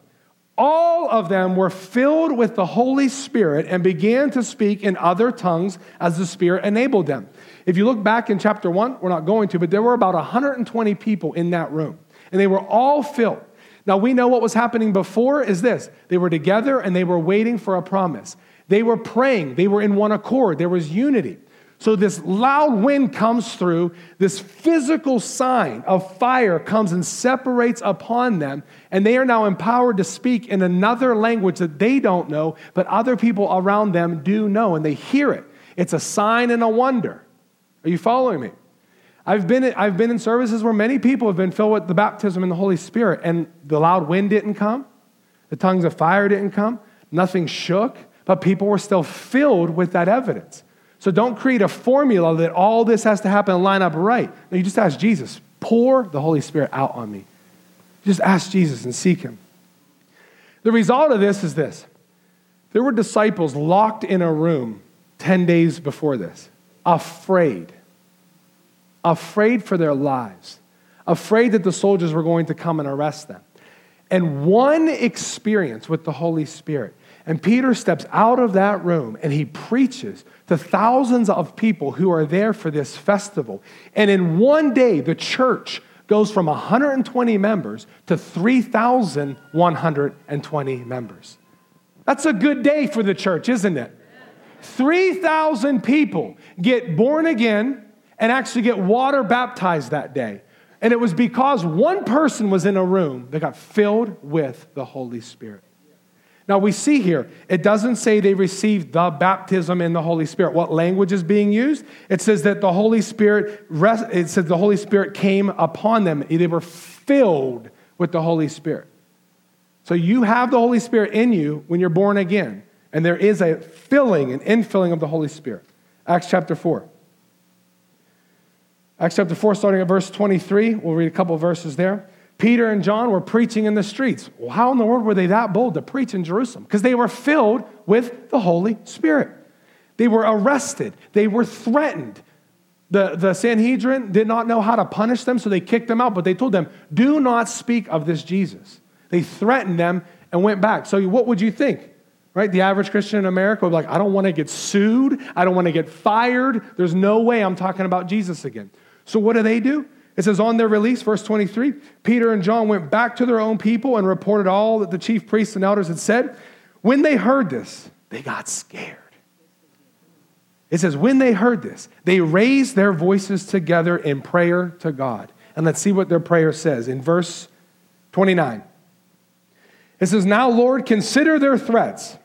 All of them were filled with the Holy Spirit and began to speak in other tongues as the Spirit enabled them. If you look back in chapter one, we're not going to, but there were about one hundred twenty people in that room, and they were all filled. Now, we know what was happening before is this. They were together and they were waiting for a promise. They were praying. They were in one accord. There was unity. So this loud wind comes through. This physical sign of fire comes and separates upon them. And they are now empowered to speak in another language that they don't know, but other people around them do know, and they hear it. It's a sign and a wonder. Are you following me? I've been, I've been in services where many people have been filled with the baptism in the Holy Spirit, and the loud wind didn't come, the tongues of fire didn't come, nothing shook, but people were still filled with that evidence. So don't create a formula that all this has to happen and line up right. No, you just ask Jesus, pour the Holy Spirit out on me. Just ask Jesus and seek him. The result of this is this. There were disciples locked in a room ten days before this, afraid, afraid for their lives, afraid that the soldiers were going to come and arrest them. And one experience with the Holy Spirit, and Peter steps out of that room and he preaches to thousands of people who are there for this festival. And in one day, the church goes from one hundred twenty members to three thousand one hundred twenty members. That's a good day for the church, isn't it? three thousand people get born again and actually get water baptized that day. And it was because one person was in a room that got filled with the Holy Spirit. Now we see here, it doesn't say they received the baptism in the Holy Spirit. What language is being used? It says that the Holy Spirit, rest, it says the Holy Spirit came upon them. They were filled with the Holy Spirit. So you have the Holy Spirit in you when you're born again. And there is a filling, an infilling of the Holy Spirit. Acts chapter four. Acts chapter four, starting at verse twenty-three. We'll read a couple of verses there. Peter and John were preaching in the streets. Well, how in the world were they that bold to preach in Jerusalem? Because they were filled with the Holy Spirit. They were arrested. They were threatened. The, the Sanhedrin did not know how to punish them, so they kicked them out. But they told them, do not speak of this Jesus. They threatened them and went back. So what would you think? Right? The average Christian in America would be like, I don't want to get sued. I don't want to get fired. There's no way I'm talking about Jesus again. So what do they do? It says on their release, verse twenty-three, Peter and John went back to their own people and reported all that the chief priests and elders had said. When they heard this, they got scared. It says, when they heard this, they raised their voices together in prayer to God. And let's see what their prayer says in verse twenty-nine. It says, now, Lord, consider their threats.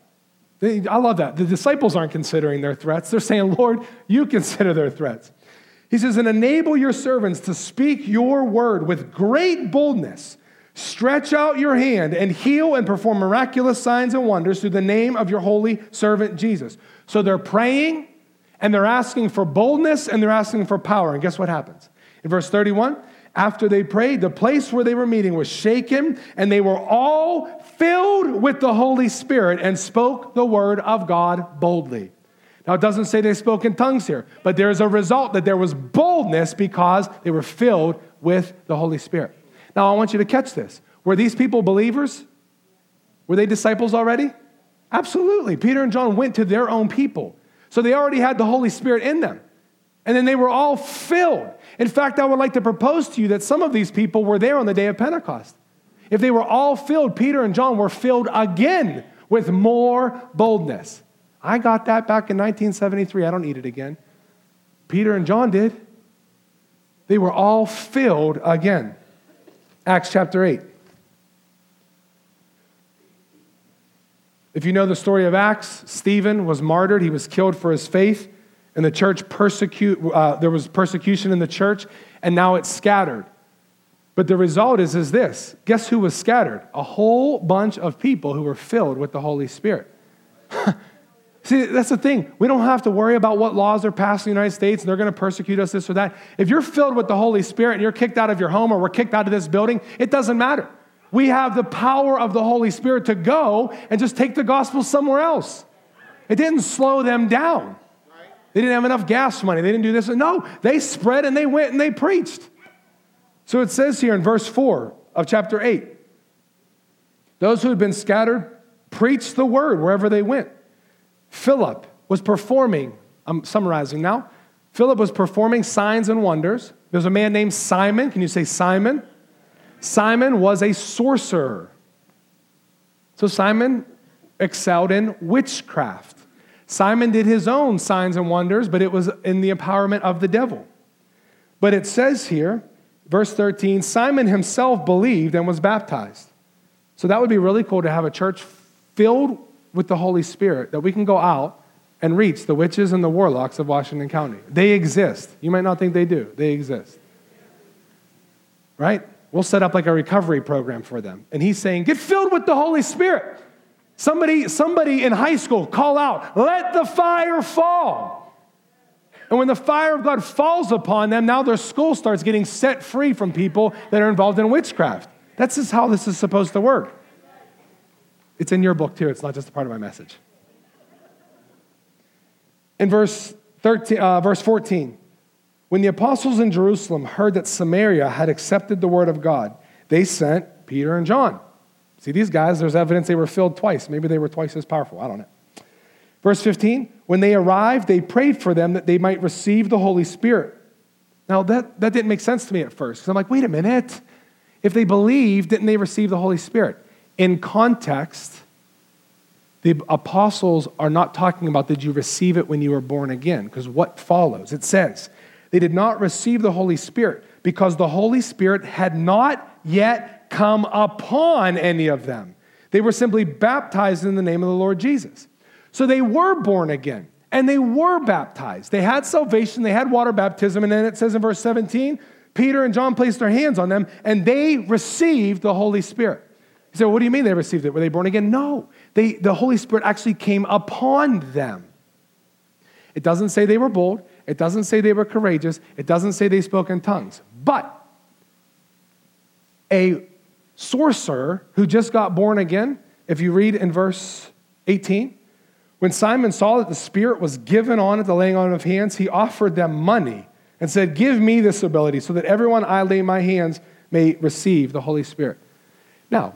They, I love that. The disciples aren't considering their threats. They're saying, Lord, you consider their threats. He says, and enable your servants to speak your word with great boldness. Stretch out your hand and heal and perform miraculous signs and wonders through the name of your holy servant Jesus. So they're praying and they're asking for boldness and they're asking for power. And guess what happens? In verse thirty-one, after they prayed, the place where they were meeting was shaken and they were all filled with the Holy Spirit and spoke the word of God boldly. Now, it doesn't say they spoke in tongues here, but there is a result that there was boldness because they were filled with the Holy Spirit. Now, I want you to catch this. Were these people believers? Were they disciples already? Absolutely. Peter and John went to their own people. So they already had the Holy Spirit in them. And then they were all filled. In fact, I would like to propose to you that some of these people were there on the day of Pentecost. If they were all filled, Peter and John were filled again with more boldness. I got that back in nineteen seventy-three. I don't need it again. Peter and John did. They were all filled again. Acts chapter eight. If you know the story of Acts, Stephen was martyred. He was killed for his faith. And the church persecute, uh, there was persecution in the church. And now it's scattered. But the result is, is this. Guess who was scattered? A whole bunch of people who were filled with the Holy Spirit. See, that's the thing. We don't have to worry about what laws are passed in the United States and they're going to persecute us, this or that. If you're filled with the Holy Spirit and you're kicked out of your home or we're kicked out of this building, it doesn't matter. We have the power of the Holy Spirit to go and just take the gospel somewhere else. It didn't slow them down. They didn't have enough gas money. They didn't do this. No, they spread and they went and they preached. So it says here in verse four of chapter eight, those who had been scattered preached the word wherever they went. Philip was performing, I'm summarizing now. Philip was performing signs and wonders. There's a man named Simon. Can you say Simon? Simon was a sorcerer. So Simon excelled in witchcraft. Simon did his own signs and wonders, but it was in the empowerment of the devil. But it says here, verse thirteen, Simon himself believed and was baptized. So that would be really cool to have a church filled with with the Holy Spirit, that we can go out and reach the witches and the warlocks of Washington County. They exist. You might not think they do. They exist. Right? We'll set up like a recovery program for them. And he's saying, get filled with the Holy Spirit. Somebody, somebody in high school, call out, let the fire fall. And when the fire of God falls upon them, now their soul starts getting set free from people that are involved in witchcraft. That's just how this is supposed to work. It's in your book too. It's not just a part of my message. In verse thirteen, uh, verse fourteen, when the apostles in Jerusalem heard that Samaria had accepted the word of God, they sent Peter and John. See, these guys, there's evidence they were filled twice. Maybe they were twice as powerful. I don't know. Verse fifteen, when they arrived, they prayed for them that they might receive the Holy Spirit. Now, that, that didn't make sense to me at first, because I'm like, wait a minute. If they believed, didn't they receive the Holy Spirit? In context, the apostles are not talking about did you receive it when you were born again, because what follows? It says, they did not receive the Holy Spirit because the Holy Spirit had not yet come upon any of them. They were simply baptized in the name of the Lord Jesus. So they were born again, and they were baptized. They had salvation, they had water baptism, and then it says in verse seventeen, Peter and John placed their hands on them, and they received the Holy Spirit. You say, well, what do you mean they received it? Were they born again? No. They, the Holy Spirit actually came upon them. It doesn't say they were bold. It doesn't say they were courageous. It doesn't say they spoke in tongues. But a sorcerer who just got born again, if you read in verse eighteen, when Simon saw that the Spirit was given on at the laying on of hands, he offered them money and said, give me this ability so that everyone I lay my hands may receive the Holy Spirit. Now,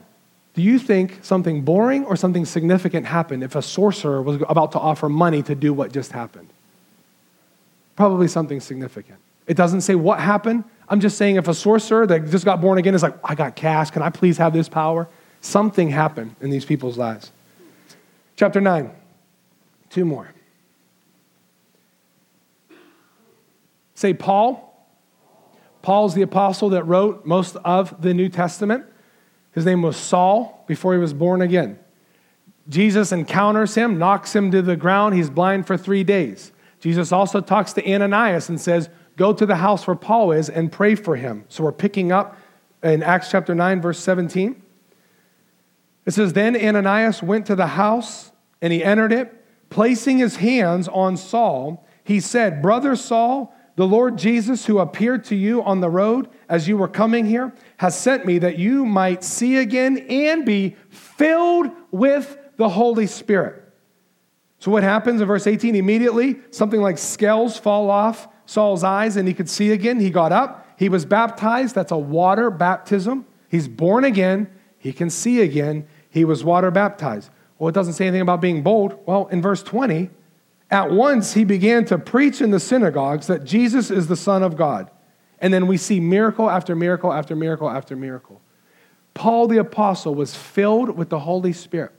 do you think something boring or something significant happened if a sorcerer was about to offer money to do what just happened? Probably something significant. It doesn't say what happened. I'm just saying if a sorcerer that just got born again is like, I got cast, can I please have this power? Something happened in these people's lives. Chapter nine. Two more. Say Paul. Paul's the apostle that wrote most of the New Testament. His name was Saul before he was born again. Jesus encounters him, knocks him to the ground. He's blind for three days. Jesus also talks to Ananias and says, go to the house where Paul is and pray for him. So we're picking up in Acts chapter nine, verse seventeen. It says, then Ananias went to the house and he entered it. Placing his hands on Saul, he said, brother Saul, the Lord Jesus, who appeared to you on the road as you were coming here, has sent me that you might see again and be filled with the Holy Spirit. So what happens in verse eighteen? Immediately, something like scales fall off Saul's eyes and he could see again. He got up. He was baptized. That's a water baptism. He's born again. He can see again. He was water baptized. Well, it doesn't say anything about being bold. Well, in verse twenty, at once he began to preach in the synagogues that Jesus is the Son of God. And then we see miracle after miracle after miracle after miracle. Paul the apostle was filled with the Holy Spirit.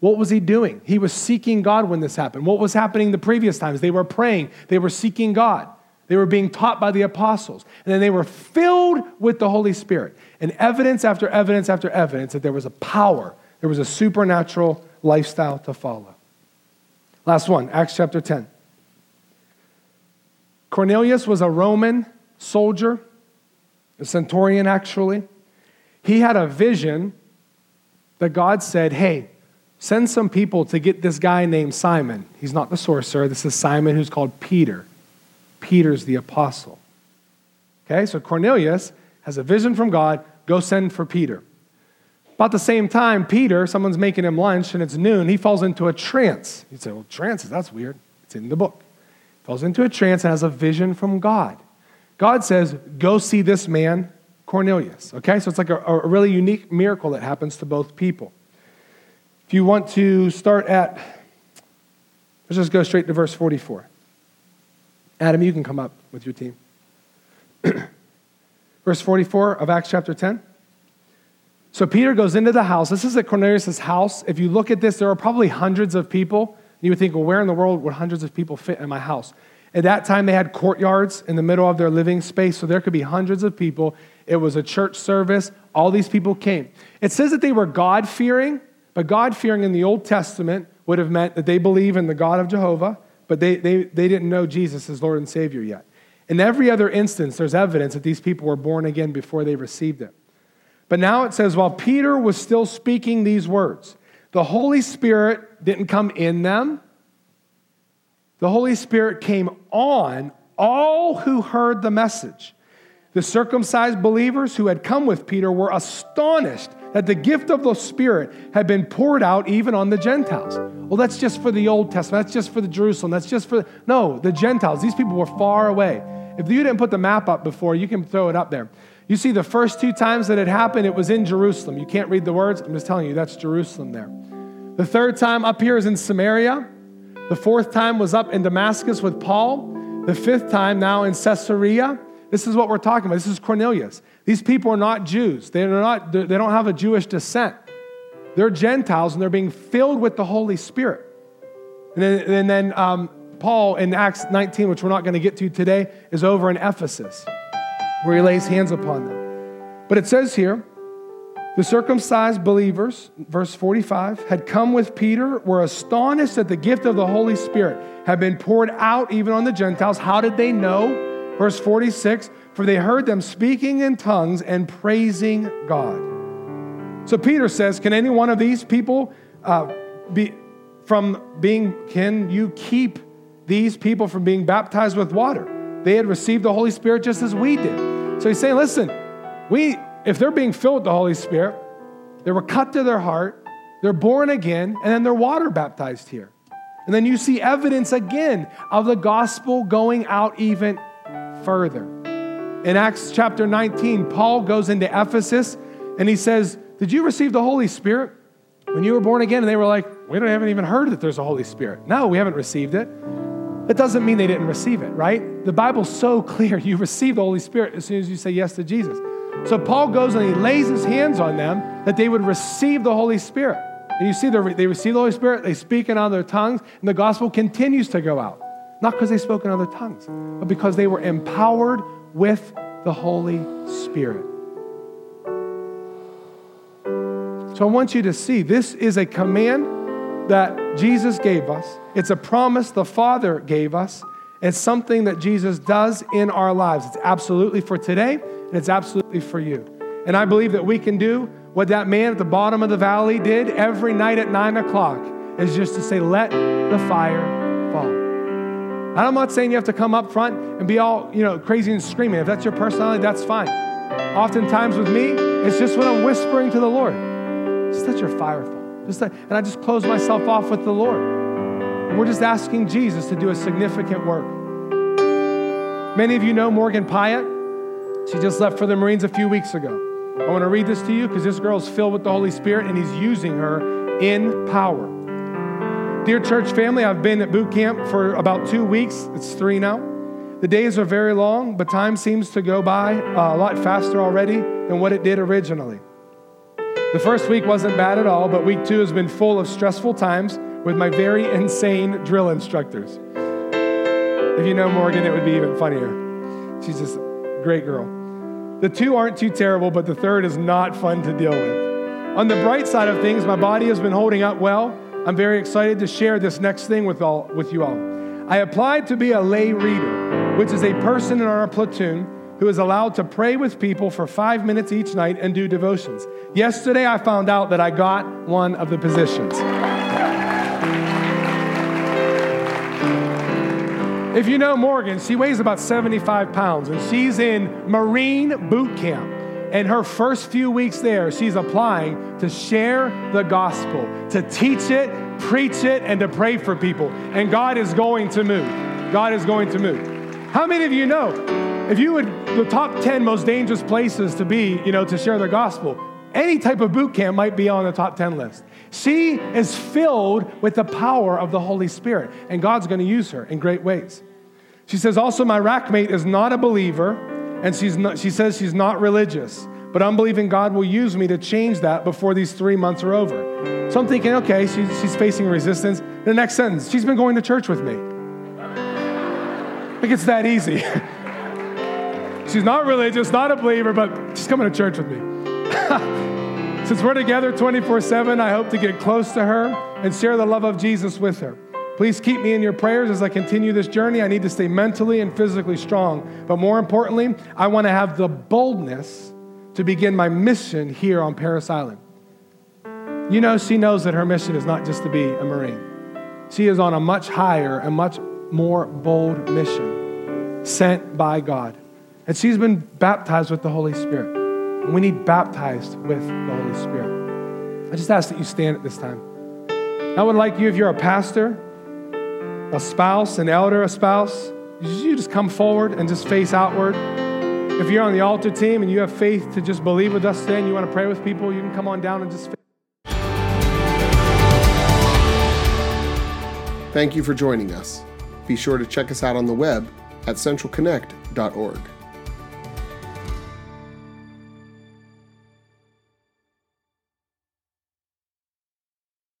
What was he doing? He was seeking God when this happened. What was happening the previous times? They were praying. They were seeking God. They were being taught by the apostles. And then they were filled with the Holy Spirit. And evidence after evidence after evidence that there was a power. There was a supernatural lifestyle to follow. Last one, Acts chapter ten. Cornelius was a Roman soldier, a centurion actually. He had a vision that God said, hey, send some people to get this guy named Simon. He's not the sorcerer. This is Simon who's called Peter. Peter's the apostle. Okay, so Cornelius has a vision from God. Go send for Peter. About the same time, Peter, someone's making him lunch and it's noon, he falls into a trance. You'd say, well, trances, that's weird. It's in the book. He falls into a trance and has a vision from God. God says, go see this man, Cornelius. Okay, so it's like a, a really unique miracle that happens to both people. If you want to start at, let's just go straight to verse forty-four. Adam, you can come up with your team. Verse forty-four of Acts chapter ten. So Peter goes into the house. This is at Cornelius' house. If you look at this, there are probably hundreds of people. You would think, well, where in the world would hundreds of people fit in my house? At that time, they had courtyards in the middle of their living space, so there could be hundreds of people. It was a church service. All these people came. It says that they were God-fearing, but God-fearing in the Old Testament would have meant that they believe in the God of Jehovah, but they, they, they didn't know Jesus as Lord and Savior yet. In every other instance, there's evidence that these people were born again before they received it. But now it says, while Peter was still speaking these words, the Holy Spirit didn't come in them. The Holy Spirit came on all who heard the message. The circumcised believers who had come with Peter were astonished that the gift of the Spirit had been poured out even on the Gentiles. Well, that's just for the Old Testament. That's just for the Jerusalem. That's just for, no, the Gentiles. These people were far away. If you didn't put the map up before, you can throw it up there. You see, the first two times that it happened, it was in Jerusalem. You can't read the words. I'm just telling you, that's Jerusalem there. The third time up here is in Samaria. The fourth time was up in Damascus with Paul. The fifth time now in Caesarea. This is what we're talking about. This is Cornelius. These people are not Jews. They are not. They don't have a Jewish descent. They're Gentiles, and they're being filled with the Holy Spirit. And then, and then um, Paul in Acts nineteen, which we're not going to get to today, is over in Ephesus, where he lays hands upon them. But it says here, the circumcised believers, verse forty-five, had come with Peter, were astonished that the gift of the Holy Spirit had been poured out even on the Gentiles. How did they know? Verse forty-six, for they heard them speaking in tongues and praising God. So Peter says, can any one of these people uh, be from being, can you keep these people from being baptized with water? They had received the Holy Spirit just as we did. So he's saying, listen, we, if they're being filled with the Holy Spirit, they were cut to their heart, they're born again, and then they're water baptized here. And then you see evidence again of the gospel going out even further. In Acts chapter nineteen, Paul goes into Ephesus and he says, did you receive the Holy Spirit when you were born again? And they were like, we don't, haven't even heard that there's a Holy Spirit. No, we haven't received it. That doesn't mean they didn't receive it, right? The Bible's so clear. You receive the Holy Spirit as soon as you say yes to Jesus. So Paul goes and he lays his hands on them that they would receive the Holy Spirit. And you see, they receive the Holy Spirit, they speak in other tongues, and the gospel continues to go out. Not because they spoke in other tongues, but because they were empowered with the Holy Spirit. So I want you to see, this is a command that Jesus gave us. It's a promise the Father gave us. It's something that Jesus does in our lives. It's absolutely for today, and it's absolutely for you. And I believe that we can do what that man at the bottom of the valley did every night at nine o'clock, is just to say, let the fire fall. And I'm not saying you have to come up front and be all, you know, crazy and screaming. If that's your personality, that's fine. Oftentimes with me, it's just when I'm whispering to the Lord. Just let your fire fall. Just let, and I just close myself off with the Lord. And we're just asking Jesus to do a significant work. Many of you know Morgan Pyatt. She just left for the Marines a few weeks ago. I want to read this to you because this girl is filled with the Holy Spirit and he's using her in power. Dear church family, I've been at boot camp for about two weeks. It's three now. The days are very long, but time seems to go by a lot faster already than what it did originally. The first week wasn't bad at all, but week two has been full of stressful times with my very insane drill instructors. If you know Morgan, it would be even funnier. She's just a great girl. The two aren't too terrible, but the third is not fun to deal with. On the bright side of things, my body has been holding up well. I'm very excited to share this next thing with all with you all. I applied to be a lay reader, which is a person in our platoon who is allowed to pray with people for five minutes each night and do devotions. Yesterday, I found out that I got one of the positions. If you know Morgan, she weighs about seventy-five pounds, and she's in Marine boot camp. And her first few weeks there, she's applying to share the gospel, to teach it, preach it, and to pray for people. And God is going to move. God is going to move. How many of you know, if you would, the top ten most dangerous places to be, you know, to share the gospel, any type of boot camp might be on the top ten list. She is filled with the power of the Holy Spirit, and God's going to use her in great ways. She says, also, my rackmate is not a believer, and she's not, she says she's not religious, but I'm believing God will use me to change that before these three months are over. So I'm thinking, okay, she, she's facing resistance. The next sentence, she's been going to church with me. I think it's that easy. She's not religious, not a believer, but she's coming to church with me. Since we're together twenty-four seven, I hope to get close to her and share the love of Jesus with her. Please keep me in your prayers as I continue this journey. I need to stay mentally and physically strong. But more importantly, I want to have the boldness to begin my mission here on Parris Island. You know, she knows that her mission is not just to be a Marine. She is on a much higher and much more bold mission sent by God. And she's been baptized with the Holy Spirit. And we need baptized with the Holy Spirit. I just ask that you stand at this time. I would like you, if you're a pastor, a spouse, an elder, a spouse, you just come forward and just face outward. If you're on the altar team and you have faith to just believe with us today and you want to pray with people, you can come on down and just face. Thank you for joining us. Be sure to check us out on the web at central connect dot org.